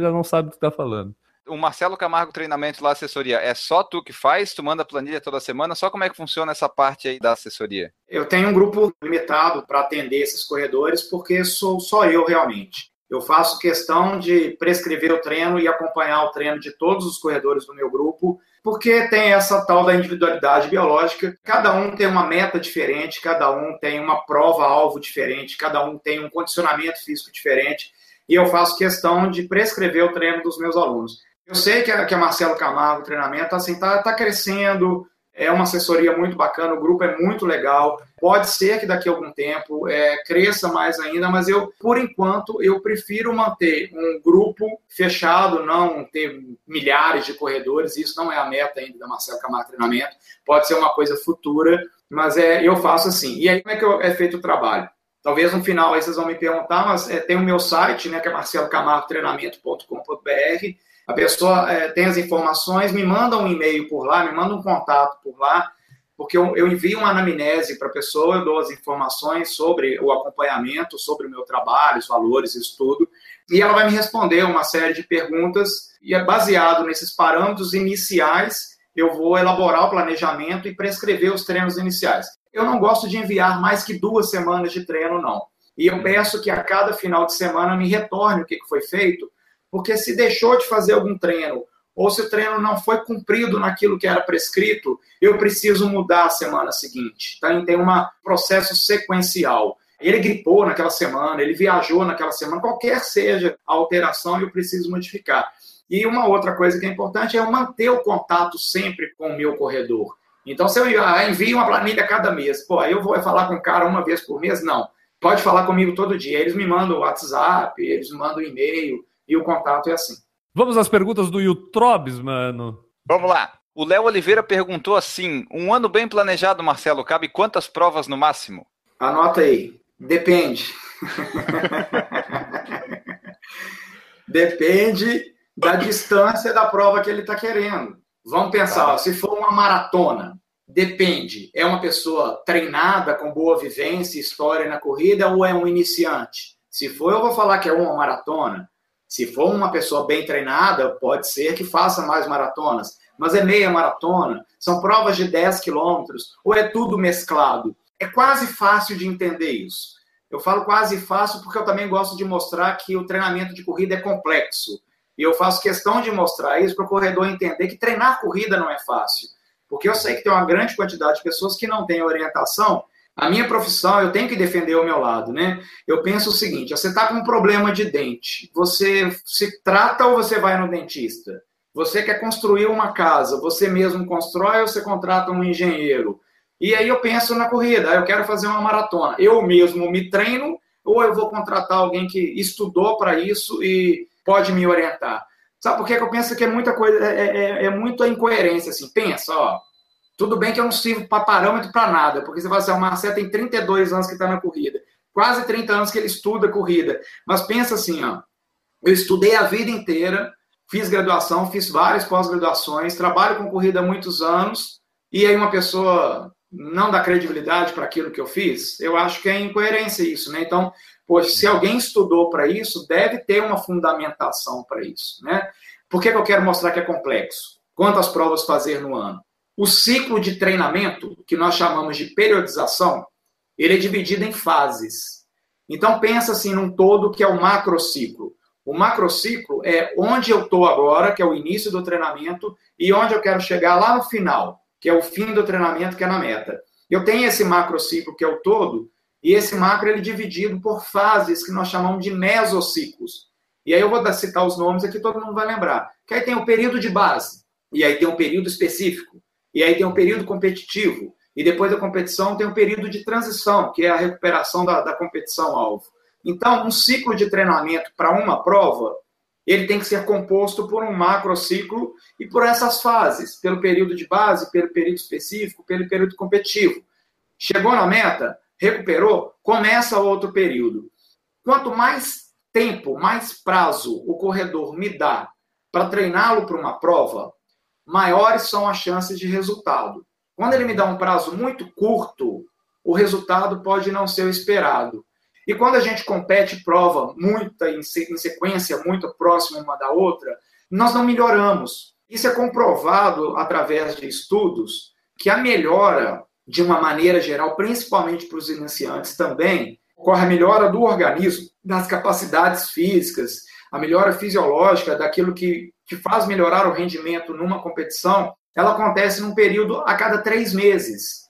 já não sabe do que tá falando. O Marcelo Camargo, treinamento lá, assessoria, é só tu que faz? Tu manda planilha toda semana? Só como é que funciona essa parte aí da assessoria? Eu tenho um grupo limitado para atender esses corredores, porque sou só eu realmente. Eu faço questão de prescrever o treino e acompanhar o treino de todos os corredores do meu grupo, porque tem essa tal da individualidade biológica. Cada um tem uma meta diferente, cada um tem uma prova-alvo diferente, cada um tem um condicionamento físico diferente, e eu faço questão de prescrever o treino dos meus alunos. Eu sei que a Marcelo Camargo, o treinamento, assim, tá crescendo, é uma assessoria muito bacana, o grupo é muito legal, pode ser que daqui a algum tempo cresça mais ainda, mas eu, por enquanto, eu prefiro manter um grupo fechado, não ter milhares de corredores, isso não é a meta ainda da Marcelo Camargo Treinamento, pode ser uma coisa futura, mas eu faço assim. E aí, como é que é feito o trabalho? Talvez no final aí vocês vão me perguntar, mas tem o meu site, né, que é marcelocamargotreinamento.com.br. A pessoa tem as informações, me manda um e-mail por lá, me manda um contato por lá, porque eu envio uma anamnese para a pessoa, eu dou as informações sobre o acompanhamento, sobre o meu trabalho, os valores, isso tudo, e ela vai me responder uma série de perguntas, e é baseado nesses parâmetros iniciais, eu vou elaborar o planejamento e prescrever os treinos iniciais. Eu não gosto de enviar mais que 2 semanas de treino, não. E eu peço que a cada final de semana me retorne o que foi feito, porque se deixou de fazer algum treino, ou se o treino não foi cumprido naquilo que era prescrito, eu preciso mudar a semana seguinte. Então, tem um processo sequencial. Ele gripou naquela semana, ele viajou naquela semana, qualquer seja a alteração, eu preciso modificar. E uma outra coisa que é importante é eu manter o contato sempre com o meu corredor. Então, se eu envio uma planilha cada mês, eu vou falar com o cara uma vez por mês? Não. Pode falar comigo todo dia. Eles me mandam o WhatsApp, eles me mandam o e-mail, e o contato é assim. Vamos às perguntas do Yutrobs, mano. Vamos lá. O Léo Oliveira perguntou assim, um ano bem planejado, Marcelo, cabe quantas provas no máximo? Anota aí. Depende. Depende da distância da prova que ele está querendo. Vamos pensar, se for uma maratona, depende. É uma pessoa treinada, com boa vivência, história na corrida, ou é um iniciante? Se for, eu vou falar que é uma maratona. Se for uma pessoa bem treinada, pode ser que faça mais maratonas, mas é meia maratona, são provas de 10 quilômetros, ou é tudo mesclado. É quase fácil de entender isso. Eu falo quase fácil porque eu também gosto de mostrar que o treinamento de corrida é complexo. E eu faço questão de mostrar isso para o corredor entender que treinar corrida não é fácil. Porque eu sei que tem uma grande quantidade de pessoas que não têm orientação. A minha profissão, eu tenho que defender o meu lado, né? Eu penso o seguinte, você está com um problema de dente, você se trata ou você vai no dentista? Você quer construir uma casa, você mesmo constrói ou você contrata um engenheiro? E aí eu penso na corrida, eu quero fazer uma maratona. Eu mesmo me treino ou eu vou contratar alguém que estudou para isso e pode me orientar? Sabe por que eu penso que é muita coisa, é muita incoerência, assim, pensa, tudo bem que eu não sirvo para parâmetro para nada, porque você fala assim, o Marcelo tem 32 anos que está na corrida, quase 30 anos que ele estuda corrida, mas pensa assim, eu estudei a vida inteira, Fiz graduação, fiz várias pós-graduações, trabalho com corrida há muitos anos, e aí uma pessoa não dá credibilidade para aquilo que eu fiz? Eu acho que é incoerência isso, né? Então, poxa, se alguém estudou para isso, deve ter uma fundamentação para isso, né? Por que eu quero mostrar que é complexo? Quantas provas fazer no ano? O ciclo de treinamento, que nós chamamos de periodização, ele é dividido em fases. Então, pensa assim num todo que é o macrociclo. O macrociclo é onde eu estou agora, que é o início do treinamento, e onde eu quero chegar lá no final, que é o fim do treinamento, que é na meta. Eu tenho esse macrociclo, que é o todo, e esse macro ele é dividido por fases, que nós chamamos de mesociclos. E aí eu vou citar os nomes aqui, todo mundo vai lembrar. Que aí tem o período de base, e aí tem um período específico, e aí tem um período competitivo, e depois da competição tem um período de transição, que é a recuperação da competição-alvo. Então, um ciclo de treinamento para uma prova, ele tem que ser composto por um macrociclo e por essas fases, pelo período de base, pelo período específico, pelo período competitivo. Chegou na meta, recuperou, começa outro período. Quanto mais tempo, mais prazo o corredor me dá para treiná-lo para uma prova, maiores são as chances de resultado. Quando ele me dá um prazo muito curto, o resultado pode não ser o esperado. E quando a gente compete prova muita em sequência, muito próxima uma da outra, nós não melhoramos. Isso é comprovado através de estudos que a melhora, de uma maneira geral, principalmente para os iniciantes também, ocorre a melhora do organismo, das capacidades físicas, a melhora fisiológica daquilo que faz melhorar o rendimento numa competição. Ela acontece num período a cada 3 meses.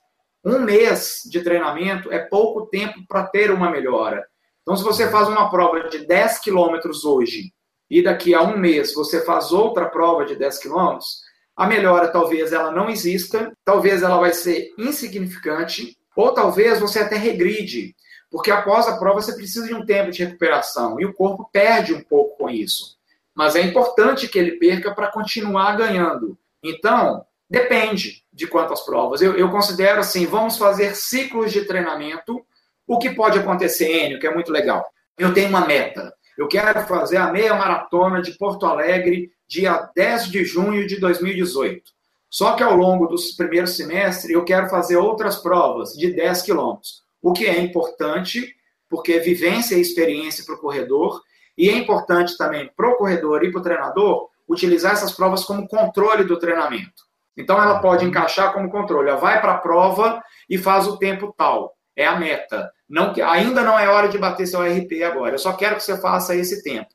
Um mês de treinamento é pouco tempo para ter uma melhora. Então, se você faz uma prova de 10 quilômetros hoje e daqui a um mês você faz outra prova de 10 quilômetros, a melhora talvez ela não exista, talvez ela vai ser insignificante, ou talvez você até regride, porque após a prova você precisa de um tempo de recuperação e o corpo perde um pouco com isso. Mas é importante que ele perca para continuar ganhando. Então, depende de quantas provas. Eu considero assim, vamos fazer ciclos de treinamento. O que pode acontecer, Enio, que é muito legal. Eu tenho uma meta. Eu quero fazer a meia maratona de Porto Alegre, dia 10 de junho de 2018. Só que ao longo do primeiro semestre, eu quero fazer outras provas de 10 quilômetros. O que é importante, porque é vivência e experiência para o corredor. E é importante também para o corredor e para o treinador utilizar essas provas como controle do treinamento. Então, ela pode encaixar como controle. Ela vai para a prova e faz o tempo tal. É a meta. Não, ainda não é hora de bater seu RP agora. Eu só quero que você faça esse tempo.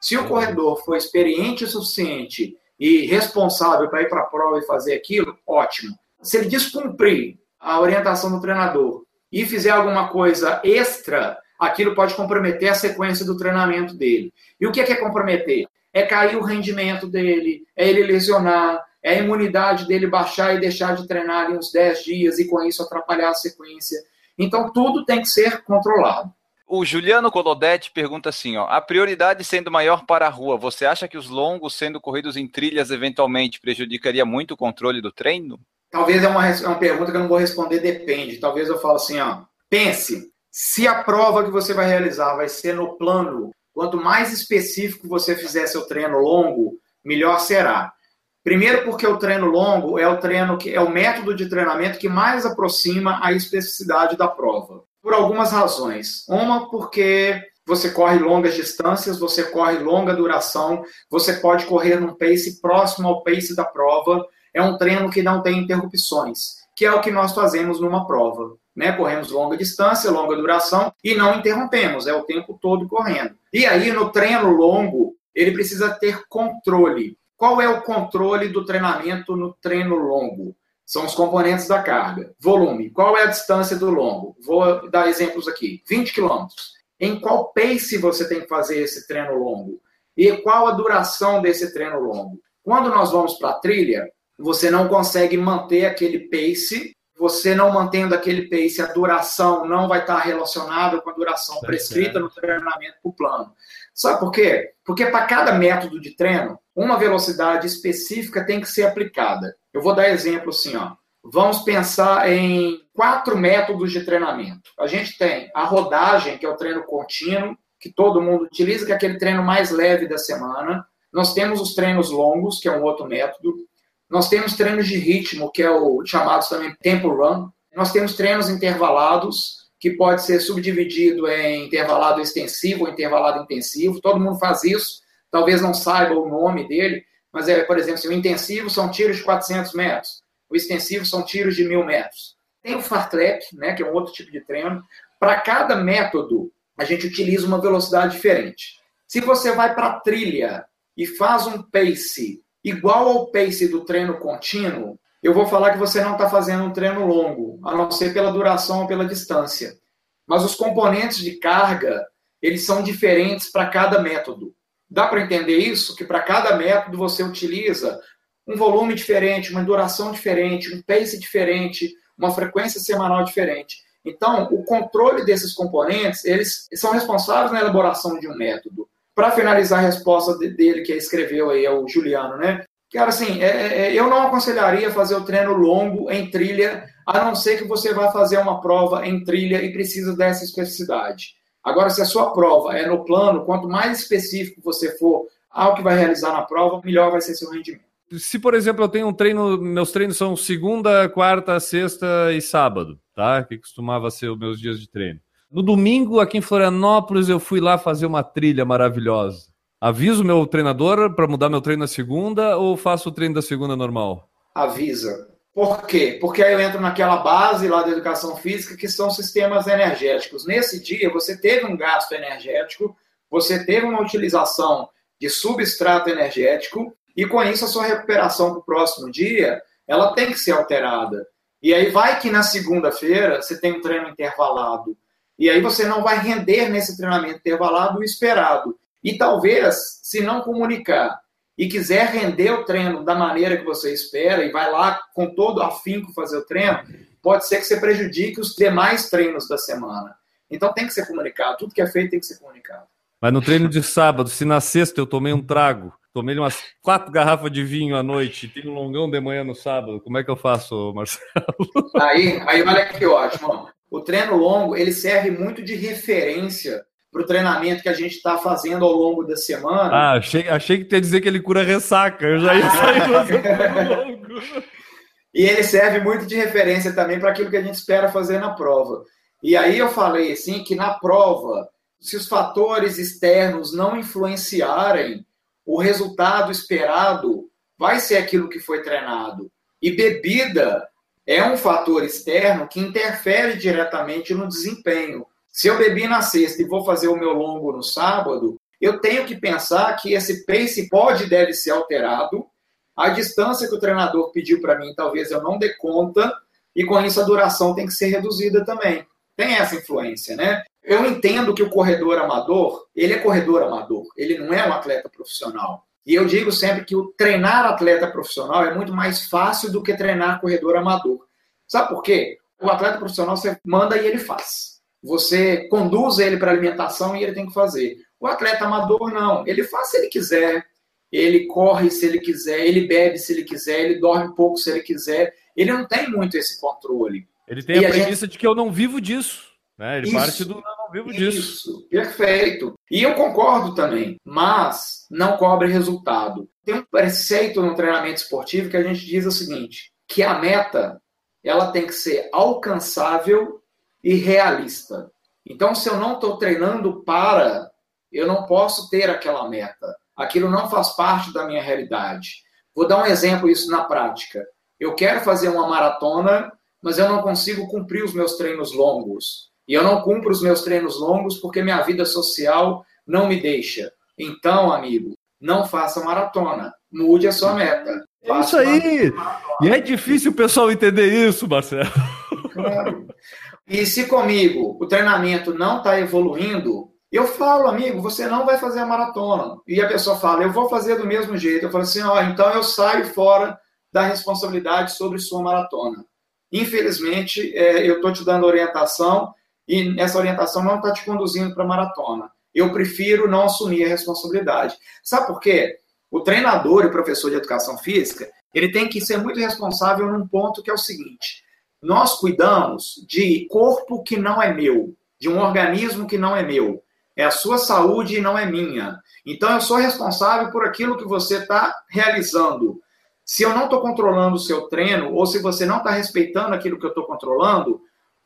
Se o corredor for experiente o suficiente e responsável para ir para a prova e fazer aquilo, ótimo. Se ele descumprir a orientação do treinador e fizer alguma coisa extra, aquilo pode comprometer a sequência do treinamento dele. E o que é comprometer? É cair o rendimento dele, é ele lesionar, é a imunidade dele baixar e deixar de treinar em uns 10 dias e com isso atrapalhar a sequência. Então tudo tem que ser controlado. O Juliano Colodetti pergunta assim, ó, a prioridade sendo maior para a rua, você acha que os longos sendo corridos em trilhas eventualmente prejudicaria muito o controle do treino? Talvez é uma pergunta que eu não vou responder, depende. Talvez eu falo assim, ó, pense, se a prova que você vai realizar vai ser no plano, quanto mais específico você fizer seu treino longo, melhor será. Primeiro porque o treino longo é o treino que é o método de treinamento que mais aproxima a especificidade da prova. Por algumas razões. Uma, porque você corre longas distâncias, você corre longa duração, você pode correr num pace próximo ao pace da prova. É um treino que não tem interrupções, que é o que nós fazemos numa prova. Né? Corremos longa distância, longa duração e não interrompemos, é o tempo todo correndo. E aí no treino longo, ele precisa ter controle. Qual é o controle do treinamento no treino longo? São os componentes da carga. Volume, qual é a distância do longo? Vou dar exemplos aqui, 20 km. Em qual pace você tem que fazer esse treino longo? E qual a duração desse treino longo? Quando nós vamos para a trilha, você não consegue manter aquele pace. Você não mantendo aquele pace, a duração não vai estar relacionada com a duração prescrita no treinamento para o plano. Sabe por quê? Porque para cada método de treino, uma velocidade específica tem que ser aplicada. Eu vou dar exemplo assim, ó. Vamos pensar em 4 métodos de treinamento. A gente tem a rodagem, que é o treino contínuo, que todo mundo utiliza, que é aquele treino mais leve da semana. Nós temos os treinos longos, que é um outro método. Nós temos treinos de ritmo, que é o chamado também tempo run. Nós temos treinos intervalados, que pode ser subdividido em intervalado extensivo ou intervalado intensivo. Todo mundo faz isso, talvez não saiba o nome dele, mas, é, por exemplo, assim, o intensivo são tiros de 400 metros, o extensivo são tiros de 1.000 metros. Tem o fartlek, né, que é um outro tipo de treino. Para cada método, a gente utiliza uma velocidade diferente. Se você vai para a trilha e faz um pace igual ao pace do treino contínuo, eu vou falar que você não está fazendo um treino longo, a não ser pela duração ou pela distância. Mas os componentes de carga, eles são diferentes para cada método. Dá para entender isso? Que para cada método você utiliza um volume diferente, uma duração diferente, um pace diferente, uma frequência semanal diferente. Então, o controle desses componentes, eles são responsáveis na elaboração de um método. Para finalizar a resposta dele, que escreveu aí, é o Juliano, né? Cara, assim, eu não aconselharia fazer o treino longo em trilha, a não ser que você vá fazer uma prova em trilha e precisa dessa especificidade. Agora, se a sua prova é no plano, quanto mais específico você for ao que vai realizar na prova, melhor vai ser seu rendimento. Se, por exemplo, eu tenho um treino, meus treinos são segunda, quarta, sexta e sábado, tá? Que costumava ser os meus dias de treino. No domingo, aqui em Florianópolis, eu fui lá fazer uma trilha maravilhosa. Aviso meu treinador para mudar meu treino na segunda ou faço o treino da segunda normal? Avisa. Por quê? Porque aí eu entro naquela base lá da educação física que são sistemas energéticos. Nesse dia você teve um gasto energético, você teve uma utilização de substrato energético e com isso a sua recuperação para o próximo dia, ela tem que ser alterada. E aí vai que na segunda-feira você tem um treino intervalado. E aí você não vai render nesse treinamento intervalado o esperado. E talvez, se não comunicar e quiser render o treino da maneira que você espera e vai lá com todo afinco fazer o treino, pode ser que você prejudique os demais treinos da semana. Então tem que ser comunicado. Tudo que é feito tem que ser comunicado. Mas no treino de sábado, se na sexta eu tomei um trago, tomei umas 4 garrafas de vinho à noite, tenho um longão de manhã no sábado, como é que eu faço, Marcelo? Aí olha que ótimo. O treino longo, ele serve muito de referência para o treinamento que a gente está fazendo ao longo da semana. Ah, achei que tu ia dizer que ele cura ressaca. Eu já ia sair fazendo longo. E ele serve muito de referência também para aquilo que a gente espera fazer na prova. E aí eu falei assim que na prova, se os fatores externos não influenciarem, o resultado esperado vai ser aquilo que foi treinado. E bebida é um fator externo que interfere diretamente no desempenho. Se eu bebi na sexta e vou fazer o meu longo no sábado, eu tenho que pensar que esse pace pode e deve ser alterado, a distância que o treinador pediu para mim talvez eu não dê conta, e com isso a duração tem que ser reduzida também. Tem essa influência, né? Eu entendo que o corredor amador, ele é corredor amador, ele não é um atleta profissional. E eu digo sempre que o treinar atleta profissional é muito mais fácil do que treinar corredor amador. Sabe por quê? O atleta profissional você manda e ele faz. Você conduz ele para a alimentação e ele tem que fazer. O atleta amador, não. Ele faz se ele quiser, ele corre se ele quiser, ele bebe se ele quiser, ele dorme pouco se ele quiser. Ele não tem muito esse controle. Ele tem a premissa de que eu não vivo disso. Né? Ele parte do não vivo disso. Isso, perfeito. E eu concordo também, mas não cobre resultado. Tem um preceito no treinamento esportivo que a gente diz o seguinte, que a meta ela tem que ser alcançável e realista. Então, se eu não estou treinando para, eu não posso ter aquela meta. Aquilo não faz parte da minha realidade. Vou dar um exemplo isso na prática. Eu quero fazer uma maratona, mas eu não consigo cumprir os meus treinos longos. E eu não cumpro os meus treinos longos porque minha vida social não me deixa. Então, amigo, não faça maratona. Mude a sua meta. É isso aí! E é difícil o pessoal entender isso, Marcelo. Claro. E se comigo o treinamento não está evoluindo, eu falo, amigo, você não vai fazer a maratona. E a pessoa fala, eu vou fazer do mesmo jeito. Eu falo assim, então eu saio fora da responsabilidade sobre sua maratona. Infelizmente, eu estou te dando orientação e essa orientação não está te conduzindo para a maratona. Eu prefiro não assumir a responsabilidade. Sabe por quê? O treinador e o professor de educação física, ele tem que ser muito responsável num ponto que é o seguinte. Nós cuidamos de corpo que não é meu, de um organismo que não é meu. É a sua saúde e não é minha. Então, eu sou responsável por aquilo que você está realizando. Se eu não estou controlando o seu treino, ou se você não está respeitando aquilo que eu estou controlando,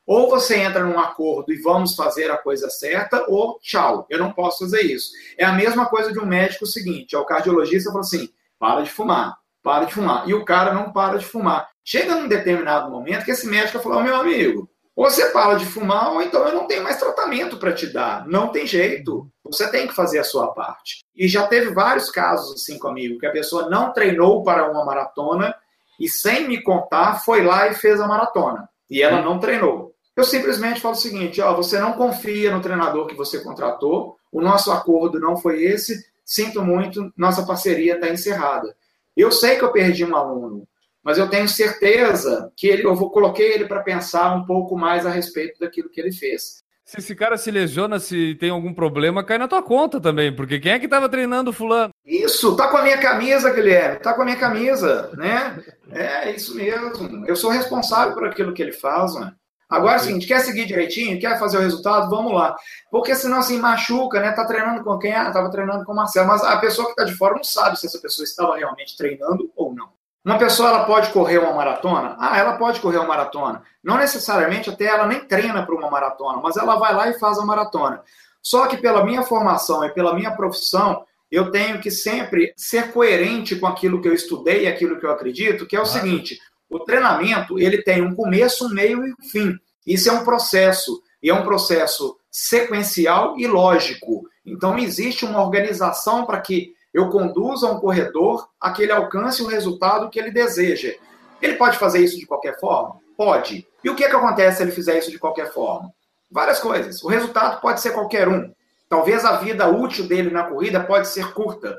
ou você entra num acordo e vamos fazer a coisa certa, ou tchau, eu não posso fazer isso. É a mesma coisa de um médico seguinte, o cardiologista fala assim, para de fumar, para de fumar. E o cara não para de fumar. Chega num determinado momento que esse médico fala, meu amigo, ou você para de fumar, ou então eu não tenho mais tratamento para te dar. Não tem jeito. Você tem que fazer a sua parte. E já teve vários casos assim comigo, que a pessoa não treinou para uma maratona e sem me contar foi lá e fez a maratona. E ela não treinou. Eu simplesmente falo o seguinte, ó, você não confia no treinador que você contratou, o nosso acordo não foi esse, sinto muito, nossa parceria está encerrada. Eu sei que eu perdi um aluno, mas eu tenho certeza que eu coloquei ele para pensar um pouco mais a respeito daquilo que ele fez. Se esse cara se lesiona, se tem algum problema, cai na tua conta também, porque quem é que estava treinando fulano? Isso, tá com a minha camisa, Guilherme, tá com a minha camisa, né? É isso mesmo, eu sou responsável por aquilo que ele faz, né? Agora é o seguinte, quer seguir direitinho, quer fazer o resultado, vamos lá. Porque senão assim, machuca, né? Tá treinando com quem? Ah, tava treinando com o Marcelo, mas a pessoa que tá de fora não sabe se essa pessoa estava realmente treinando ou não. Uma pessoa, ela pode correr uma maratona? Ah, ela pode correr uma maratona. Não necessariamente, até ela nem treina para uma maratona, mas ela vai lá e faz a maratona. Só que pela minha formação e pela minha profissão, eu tenho que sempre ser coerente com aquilo que eu estudei e aquilo que eu acredito, que é o seguinte, o treinamento, ele tem um começo, um meio e um fim. Isso é um processo, e é um processo sequencial e lógico. Então, existe uma organização para que eu conduzo a um corredor a que ele alcance o resultado que ele deseja. Ele pode fazer isso de qualquer forma? Pode. E o que é que acontece se ele fizer isso de qualquer forma? Várias coisas. O resultado pode ser qualquer um. Talvez a vida útil dele na corrida pode ser curta.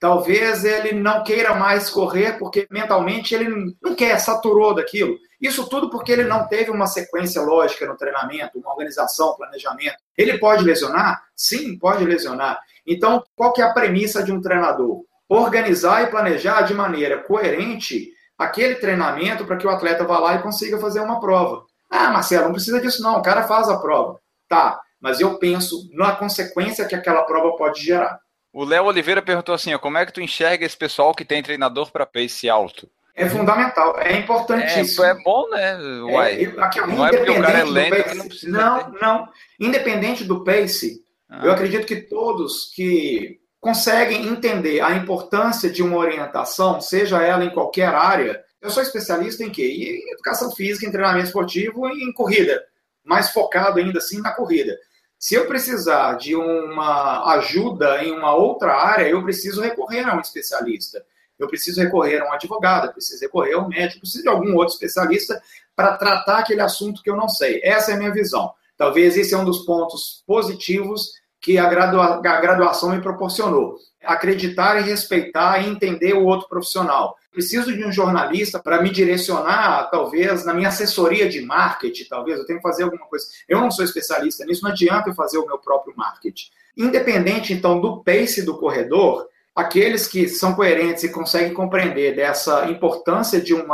Talvez ele não queira mais correr porque mentalmente ele não quer, saturou daquilo. Isso tudo porque ele não teve uma sequência lógica no treinamento, uma organização, planejamento. Ele pode lesionar? Sim, pode lesionar. Então, qual que é a premissa de um treinador? Organizar e planejar de maneira coerente aquele treinamento para que o atleta vá lá e consiga fazer uma prova. Ah, Marcelo, não precisa disso não, o cara faz a prova. Tá, mas eu penso na consequência que aquela prova pode gerar. O Léo Oliveira perguntou assim, ó, como é que tu enxerga esse pessoal que tem treinador para pace alto? É fundamental, é importantíssimo. É bom, né? Uai, não é porque o cara é lento pace, que não precisa... Não. Independente do pace... Eu acredito que todos que conseguem entender a importância de uma orientação, seja ela em qualquer área, eu sou especialista em quê? Em educação física, em treinamento esportivo e em corrida, mais focado ainda assim na corrida. Se eu precisar de uma ajuda em uma outra área, eu preciso recorrer a um especialista, eu preciso recorrer a um advogado, eu preciso recorrer a um médico, eu preciso de algum outro especialista para tratar aquele assunto que eu não sei. Essa é a minha visão. Talvez esse é um dos pontos positivos que a graduação me proporcionou. Acreditar e respeitar e entender o outro profissional. Preciso de um jornalista para me direcionar, talvez, na minha assessoria de marketing, talvez, eu tenho que fazer alguma coisa. Eu não sou especialista nisso, não adianta eu fazer o meu próprio marketing. Independente, então, do pace do corredor, aqueles que são coerentes e conseguem compreender dessa importância de um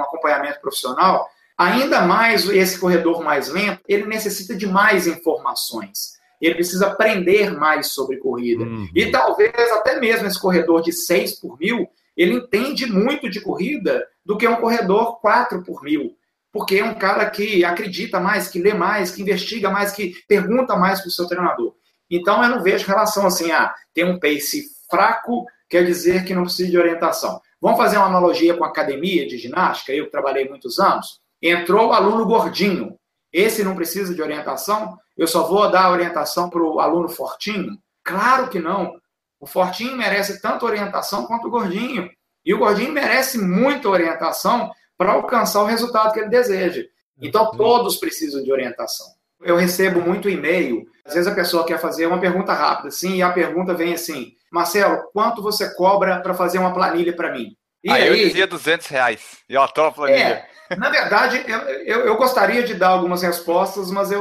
acompanhamento profissional... Ainda mais esse corredor mais lento, ele necessita de mais informações. Ele precisa aprender mais sobre corrida. E talvez até mesmo esse corredor de 6 por mil, ele entende muito de corrida do que um corredor 4 por mil. Porque é um cara que acredita mais, que lê mais, que investiga mais, que pergunta mais para o seu treinador. Então eu não vejo relação assim, tem um pace fraco, quer dizer que não precisa de orientação. Vamos fazer uma analogia com a academia de ginástica, eu trabalhei muitos anos. Entrou o aluno gordinho, esse não precisa de orientação? Eu só vou dar orientação para o aluno fortinho? Claro que não. O fortinho merece tanto orientação quanto o gordinho. E o gordinho merece muita orientação para alcançar o resultado que ele deseja. Então, todos precisam de orientação. Eu recebo muito e-mail. Às vezes a pessoa quer fazer uma pergunta rápida, assim, e a pergunta vem assim, Marcelo, quanto você cobra para fazer uma planilha para mim? E aí eu dizia R$200. E ó, tô a planilha. Na verdade, eu gostaria de dar algumas respostas, mas eu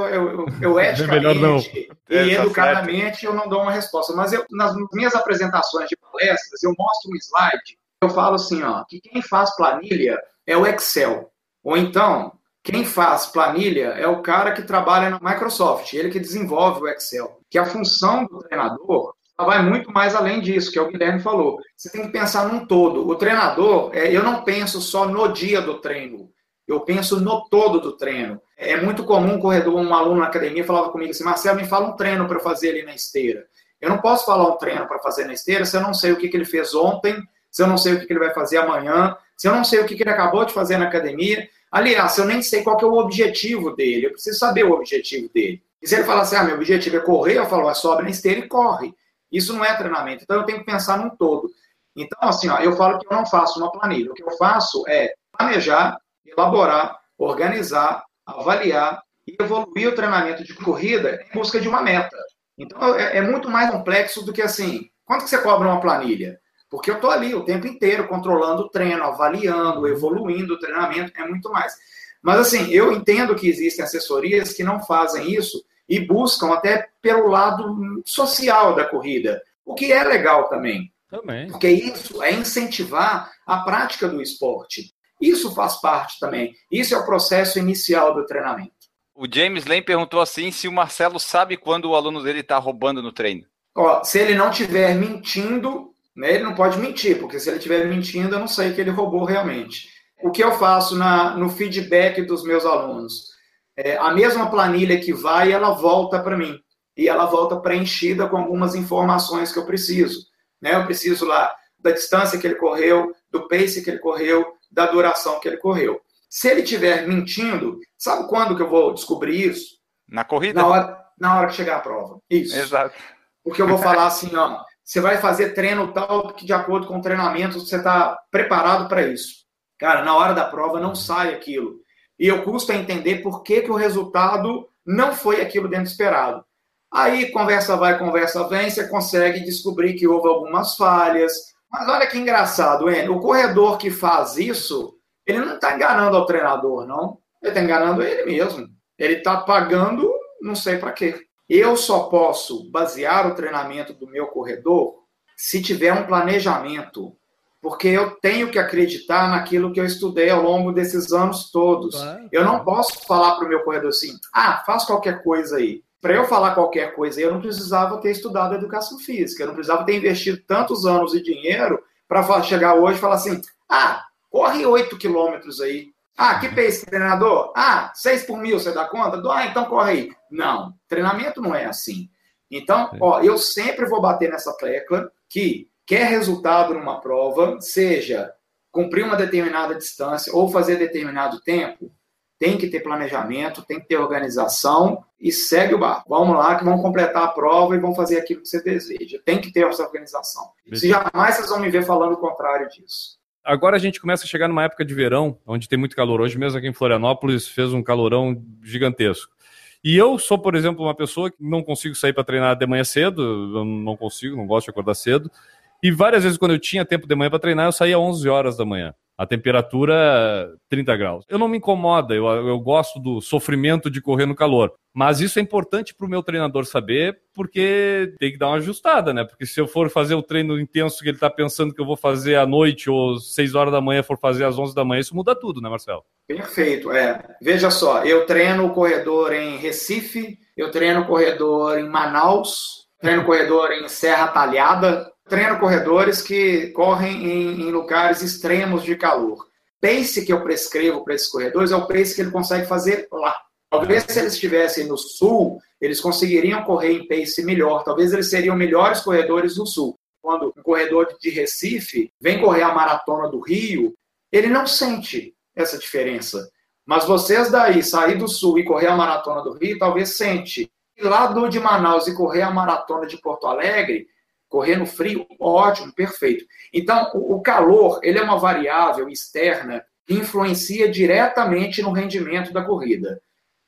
eticamente e educadamente eu não dou uma resposta. Mas nas minhas apresentações de palestras, eu mostro um slide, eu falo assim, que quem faz planilha é o Excel. Ou então, quem faz planilha é o cara que trabalha na Microsoft, ele que desenvolve o Excel. que a função do treinador vai muito mais além disso, que é o Guilherme falou. Você tem que pensar num todo. O treinador, eu não penso só no dia do treino, eu penso no todo do treino. É muito comum um corredor, um aluno na academia falava comigo assim, Marcelo, me fala um treino para eu fazer ali na esteira. Eu não posso falar um treino para fazer na esteira se eu não sei o que ele fez ontem, se eu não sei o que ele vai fazer amanhã, se eu não sei o que ele acabou de fazer na academia. Aliás, eu nem sei qual que é o objetivo dele, eu preciso saber o objetivo dele. E se ele falar assim, meu objetivo é correr, eu falo, sobe na esteira e corre. Isso não é treinamento, então eu tenho que pensar num todo. Então, assim, eu falo que eu não faço uma planilha. O que eu faço é planejar, elaborar, organizar, avaliar e evoluir o treinamento de corrida em busca de uma meta. Então, é muito mais complexo do que assim, quanto que você cobra uma planilha? Porque eu estou ali o tempo inteiro controlando o treino, avaliando, evoluindo o treinamento, é muito mais. Mas, assim, eu entendo que existem assessorias que não fazem isso e buscam até pelo lado social da corrida, o que é legal também. Porque isso é incentivar a prática do esporte. Isso faz parte também. Isso é o processo inicial do treinamento. O James Lane perguntou assim se o Marcelo sabe quando o aluno dele está roubando no treino. Se ele não estiver mentindo, né, ele não pode mentir, porque se ele estiver mentindo, eu não sei que ele roubou realmente. O que eu faço no feedback dos meus alunos? A mesma planilha que vai, ela volta para mim. E ela volta preenchida com algumas informações que eu preciso. Né? Eu preciso lá da distância que ele correu, do pace que ele correu, da duração que ele correu. Se ele estiver mentindo, sabe quando que eu vou descobrir isso? Na corrida? Na hora que chegar a prova. Isso. Exato. Porque eu vou falar assim, você vai fazer treino tal que de acordo com o treinamento você está preparado para isso. Cara, na hora da prova não sai aquilo. E eu custo a entender por que o resultado não foi aquilo dentro esperado. Aí, conversa vai, conversa vem, você consegue descobrir que houve algumas falhas. Mas olha que engraçado, Enio, o corredor que faz isso, ele não está enganando ao treinador, não. Ele está enganando ele mesmo. Ele está pagando não sei para quê. Eu só posso basear o treinamento do meu corredor se tiver um planejamento. Porque eu tenho que acreditar naquilo que eu estudei ao longo desses anos todos. Eu não posso falar para o meu corredor assim, faz qualquer coisa aí. Para eu falar qualquer coisa aí, eu não precisava ter estudado educação física, eu não precisava ter investido tantos anos e dinheiro para chegar hoje e falar assim, corre 8 quilômetros aí. Que pace, treinador? 6 por mil, você dá conta? Então corre aí. Não, treinamento não é assim. Então, eu sempre vou bater nessa tecla que quer resultado numa prova, seja cumprir uma determinada distância ou fazer determinado tempo, tem que ter planejamento, tem que ter organização e segue o barco. Vamos lá que vão completar a prova e vão fazer aquilo que você deseja. Tem que ter essa organização. Jamais vocês vão me ver falando o contrário disso. Agora a gente começa a chegar numa época de verão, onde tem muito calor. Hoje mesmo aqui em Florianópolis fez um calorão gigantesco. E eu sou, por exemplo, uma pessoa que não consigo sair para treinar de manhã cedo, eu não consigo, não gosto de acordar cedo. E várias vezes, quando eu tinha tempo de manhã para treinar, eu saía às 11 horas da manhã. A temperatura, 30 graus. Eu não me incomoda, eu gosto do sofrimento de correr no calor. Mas isso é importante para o meu treinador saber, porque tem que dar uma ajustada, né? Porque se eu for fazer o treino intenso que ele está pensando que eu vou fazer à noite ou 6 horas da manhã, for fazer às 11 da manhã, isso muda tudo, né, Marcelo? Perfeito, Veja só, eu treino o corredor em Recife, eu treino o corredor em Manaus, treino o corredor em Serra Talhada, treino corredores que correm em lugares extremos de calor. Pace que eu prescrevo para esses corredores é o pace que ele consegue fazer lá. Talvez se eles estivessem no sul, eles conseguiriam correr em pace melhor. Talvez eles seriam melhores corredores do sul. Quando um corredor de Recife vem correr a maratona do Rio, ele não sente essa diferença. Mas vocês daí, sair do sul e correr a maratona do Rio, talvez sente. E lá de Manaus e correr a maratona de Porto Alegre, correr no frio, ótimo, perfeito. Então, o calor, ele é uma variável externa que influencia diretamente no rendimento da corrida.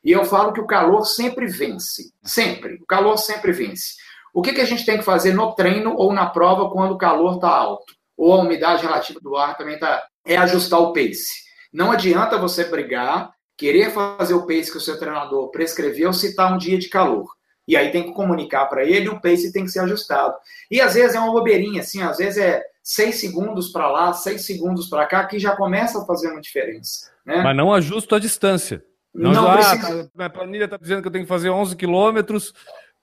E eu falo que o calor sempre vence. Sempre. O calor sempre vence. O que a gente tem que fazer no treino ou na prova quando o calor está alto? Ou a umidade relativa do ar também está... É ajustar o pace. Não adianta você brigar, querer fazer o pace que o seu treinador prescreveu se está um dia de calor. E aí tem que comunicar para ele, o pace tem que ser ajustado. E às vezes é uma bobeirinha, assim, às vezes é 6 segundos para lá, 6 segundos para cá, que já começa a fazer uma diferença. Né? Mas não ajusta a distância. Não precisa. Minha planilha está dizendo que eu tenho que fazer 11 quilômetros,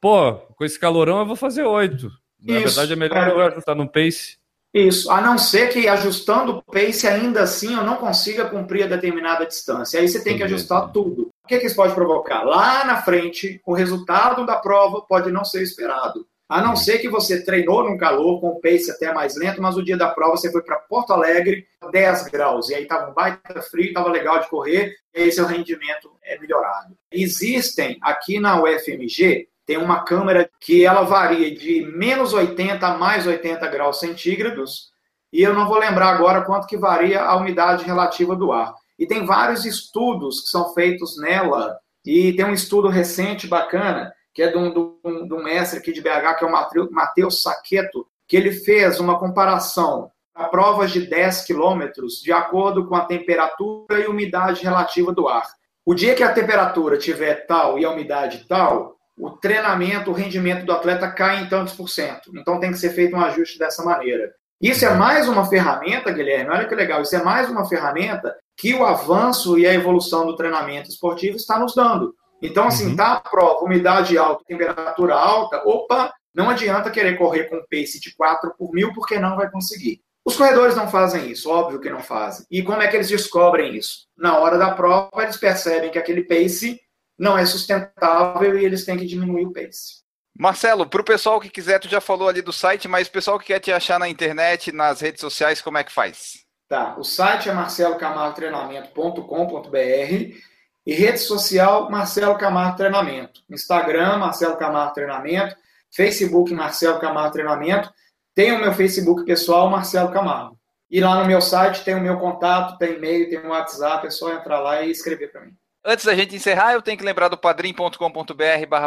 pô, com esse calorão eu vou fazer 8. Na verdade, é melhor eu ajustar no pace. Isso, a não ser que ajustando o pace, ainda assim eu não consiga cumprir a determinada distância. Aí você tem que ajustar tudo. O que é que isso pode provocar? Lá na frente, o resultado da prova pode não ser esperado. A não ser que você treinou num calor, com o pace até mais lento, mas o dia da prova você foi para Porto Alegre, 10 graus, e aí estava um baita frio, estava legal de correr, e aí seu rendimento é melhorado. Existem, aqui na UFMG, tem uma câmera que ela varia de menos 80 a mais 80 graus centígrados, e eu não vou lembrar agora quanto que varia a umidade relativa do ar. E tem vários estudos que são feitos nela, e tem um estudo recente bacana, que é de um mestre aqui de BH, que é o Matheus Saqueto, que ele fez uma comparação a provas de 10 quilômetros de acordo com a temperatura e umidade relativa do ar. O dia que a temperatura tiver tal e a umidade tal, o treinamento, o rendimento do atleta cai em tantos por cento. Então tem que ser feito um ajuste dessa maneira. Isso é mais uma ferramenta, Guilherme, olha que legal, isso é mais uma ferramenta que o avanço e a evolução do treinamento esportivo está nos dando. Então, assim, tá a prova, umidade alta, temperatura alta, opa, não adianta querer correr com um pace de 4 por mil, porque não vai conseguir. Os corredores não fazem isso, óbvio que não fazem. E como é que eles descobrem isso? Na hora da prova, eles percebem que aquele pace não é sustentável e eles têm que diminuir o pace. Marcelo, para o pessoal que quiser, tu já falou ali do site, mas o pessoal que quer te achar na internet, nas redes sociais, como é que faz? Tá, o site é marcelocamargotreinamento.com.br. E rede social, Marcelo Camargo Treinamento. Instagram, Marcelo Camargo Treinamento. Facebook, Marcelo Camargo Treinamento. Tem o meu Facebook pessoal, Marcelo Camargo. E lá no meu site tem o meu contato, tem e-mail, tem o WhatsApp. É só entrar lá e escrever para mim. Antes da gente encerrar, eu tenho que lembrar do padrim.com.br/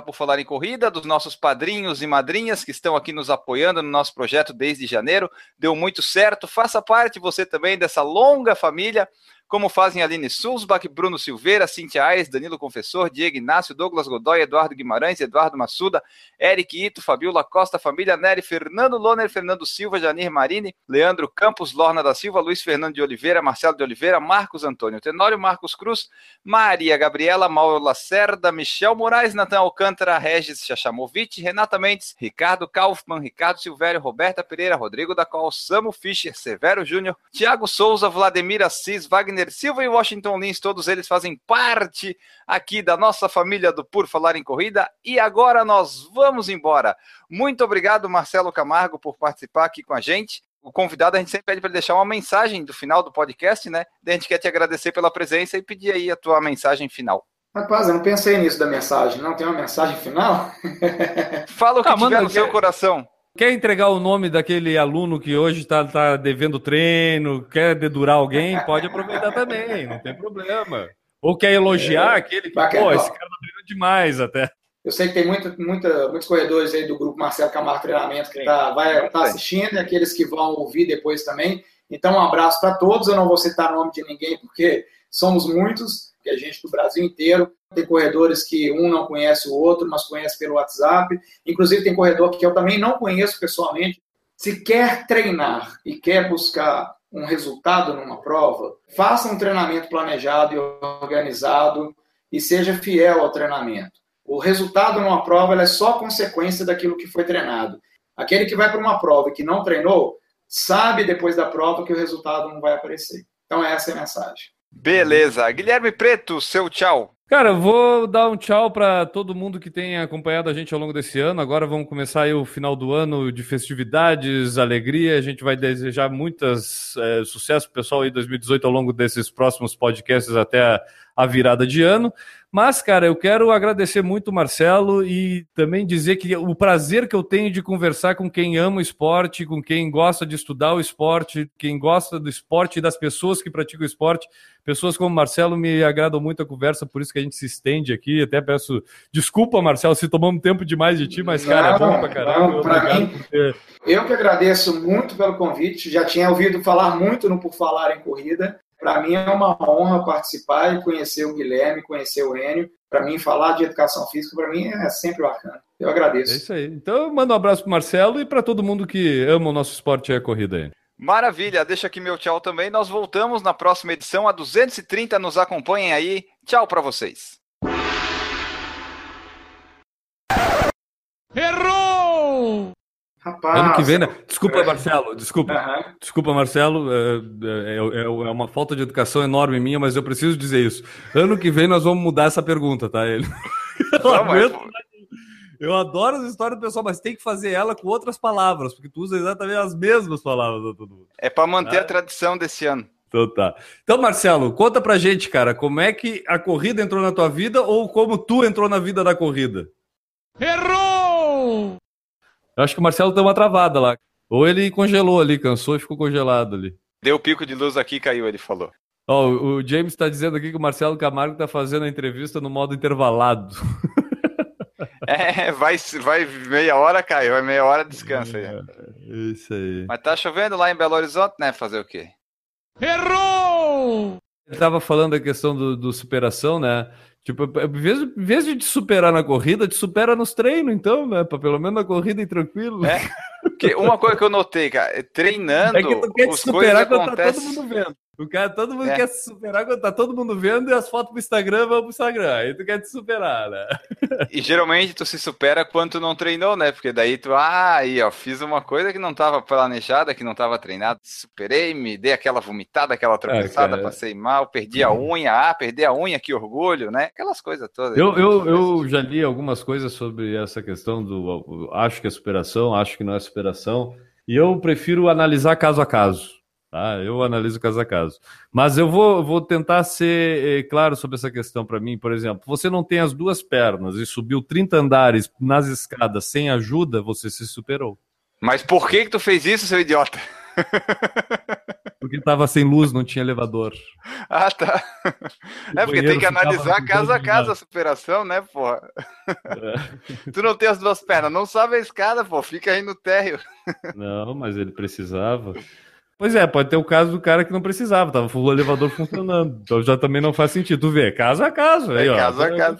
Por Falar em Corrida, dos nossos padrinhos e madrinhas que estão aqui nos apoiando no nosso projeto desde janeiro. Deu muito certo. Faça parte você também dessa longa família, como fazem Aline Sulzbach, Bruno Silveira, Cintia Aires, Danilo Confessor, Diego Inácio, Douglas Godoy, Eduardo Guimarães, Eduardo Massuda, Eric Ito, Fabiola Costa, Família Nery, Fernando Loner, Fernando Silva, Janir Marini, Leandro Campos, Lorna da Silva, Luiz Fernando de Oliveira, Marcelo de Oliveira, Marcos Antônio Tenório, Marcos Cruz, Maria Gabriela, Mauro Lacerda, Michel Moraes, Natan Alcântara, Regis Chachamovic, Renata Mendes, Ricardo Kaufmann, Ricardo Silvério, Roberta Pereira, Rodrigo da Col, Samu Fischer, Severo Júnior, Tiago Souza, Vladimir Assis, Wagner Silva e Washington Lins, todos eles fazem parte aqui da nossa família do Por Falar em Corrida. E agora nós vamos embora. Muito obrigado, Marcelo Camargo, por participar aqui com a gente. O convidado, a gente sempre pede para ele deixar uma mensagem do final do podcast, né? A gente quer te agradecer pela presença e pedir aí a tua mensagem final. Rapaz, eu não pensei nisso da mensagem, não? Tem uma mensagem final? Fala o que tiver no seu coração. Quer entregar o nome daquele aluno que hoje está devendo treino, quer dedurar alguém, pode aproveitar também, não tem problema. Ou quer elogiar aquele que, pô, esse cara tá treinando demais até. Eu sei que tem muitos corredores aí do grupo Marcelo Camargo Treinamento que vai estar assistindo, e aqueles que vão ouvir depois também. Então, um abraço para todos, eu não vou citar o nome de ninguém, porque somos muitos, que é gente do Brasil inteiro. Tem corredores que um não conhece o outro, mas conhece pelo WhatsApp. Inclusive, tem corredor que eu também não conheço pessoalmente. Se quer treinar e quer buscar um resultado numa prova, faça um treinamento planejado e organizado e seja fiel ao treinamento. O resultado numa prova é só consequência daquilo que foi treinado. Aquele que vai para uma prova e que não treinou, sabe depois da prova que o resultado não vai aparecer. Então, essa é a mensagem. Beleza. Guilherme Preto, seu tchau. Cara, eu vou dar um tchau para todo mundo que tem acompanhado a gente ao longo desse ano. Agora vamos começar aí o final do ano de festividades, alegria. A gente vai desejar muitas sucesso pro pessoal aí em 2018 ao longo desses próximos podcasts até a virada de ano. Mas, cara, eu quero agradecer muito o Marcelo e também dizer que o prazer que eu tenho de conversar com quem ama o esporte, com quem gosta de estudar o esporte, quem gosta do esporte e das pessoas que praticam o esporte. Pessoas como o Marcelo me agradam muito a conversa, por isso que a gente se estende aqui. Até peço desculpa, Marcelo, se tomamos tempo demais de ti, mas, cara, é bom pra caramba. Não, pra mim, eu que agradeço muito pelo convite. Já tinha ouvido falar muito no Por Falar em Corrida. Para mim é uma honra participar e conhecer o Guilherme, conhecer o Enio. Para mim, falar de educação física, para mim, é sempre bacana. Eu agradeço. É isso aí. Então, eu mando um abraço para o Marcelo e para todo mundo que ama o nosso esporte e a corrida aí. Maravilha. Deixa aqui meu tchau também. Nós voltamos na próxima edição, a 230. Nos acompanhem aí. Tchau para vocês. Errou! Rapaz. Ano que vem, né? Desculpa, Marcelo. Desculpa. Uhum. Desculpa, Marcelo. É uma falta de educação enorme minha, mas eu preciso dizer isso. Ano que vem nós vamos mudar essa pergunta, tá? Eu adoro as histórias do pessoal, mas tem que fazer ela com outras palavras, porque tu usa exatamente as mesmas palavras a todo mundo. É para manter a tradição desse ano. Então tá. Então, Marcelo, conta pra gente, cara, como é que a corrida entrou na tua vida ou como tu entrou na vida da corrida? Errou! Eu acho que o Marcelo deu uma travada lá. Ou ele congelou ali, cansou e ficou congelado ali. Deu pico de luz aqui e caiu, ele falou. Ó, o James tá dizendo aqui que o Marcelo Camargo tá fazendo a entrevista no modo intervalado. Vai meia hora, cai, vai meia hora, descansa aí. Isso aí. Mas tá chovendo lá em Belo Horizonte, né? Fazer o quê? Errou! Ele estava falando da questão do superação, né? Tipo, em vez de te superar na corrida, te supera nos treinos, então, né? Pra pelo menos na corrida ir tranquilo. É, porque uma coisa que eu notei, cara, treinando... É que tu quer te superar quando acontece... tá todo mundo vendo. O cara, todo mundo quer se superar quando tá todo mundo vendo e as fotos pro Instagram vão pro Instagram. Aí tu quer te superar, né? E geralmente tu se supera quando tu não treinou, né? Porque daí tu, fiz uma coisa que não tava planejada, que não tava treinada. Superei, me dei aquela vomitada, aquela tropeçada, passei mal, perdi a unha, perdi a unha, que orgulho, né? Aquelas coisas todas. Eu já li algumas coisas sobre essa questão do acho que é superação, acho que não é superação. E eu prefiro analisar caso a caso. Tá, eu analiso caso a caso. Mas eu vou tentar ser claro sobre essa questão para mim. Por exemplo, você não tem as duas pernas e subiu 30 andares nas escadas sem ajuda, você se superou. Mas por que tu fez isso, seu idiota? Porque estava sem luz, não tinha elevador. Ah, tá. É porque tem que analisar caso a caso a superação, né, porra? É. Tu não tem as duas pernas, não sobe a escada, pô, fica aí no térreo. Não, mas ele precisava... Pois é, pode ter o caso do cara que não precisava, tava o elevador funcionando, então já também não faz sentido. Tu vê, caso a caso. Aí, ó, caso a caso.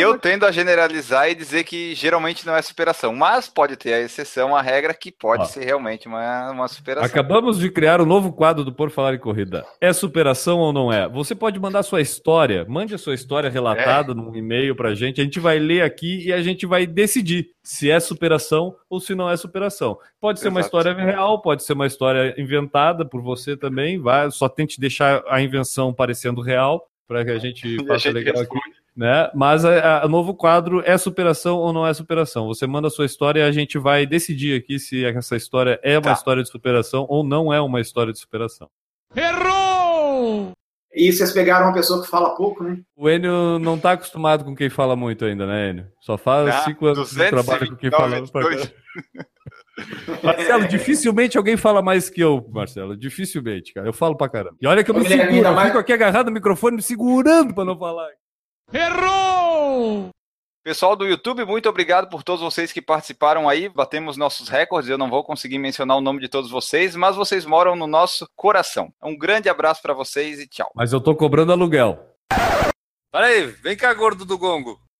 Eu tendo a generalizar e dizer que geralmente não é superação, mas pode ter a exceção, a regra que pode ser realmente uma superação. Acabamos de criar um novo quadro do Por Falar em Corrida. É superação ou não é? Você pode mandar sua história, mande a sua história relatada num e-mail pra gente, a gente vai ler aqui e a gente vai decidir se é superação ou se não é superação. Pode ser uma história real, pode ser uma história inventada por você também, só tente deixar a invenção parecendo real para que a gente faça legal aqui, né? Mas o novo quadro é superação ou não é superação. Você manda a sua história e a gente vai decidir aqui se essa história é uma história de superação ou não é uma história de superação. Errou! E vocês pegaram uma pessoa que fala pouco, né? O Enio não tá acostumado com quem fala muito ainda, né, Enio? Só faz 5 anos de trabalho com quem fala muito. Marcelo, dificilmente alguém fala mais que eu, Marcelo. Dificilmente, cara. Eu falo pra caramba. E olha que eu me seguro. Eu fico aqui agarrado no microfone, me segurando pra não falar. Errou! Pessoal do YouTube, muito obrigado por todos vocês que participaram aí, batemos nossos recordes, eu não vou conseguir mencionar o nome de todos vocês, mas vocês moram no nosso coração. Um grande abraço pra vocês e tchau. Mas eu tô cobrando aluguel. Peraí, vem cá, gordo do gongo.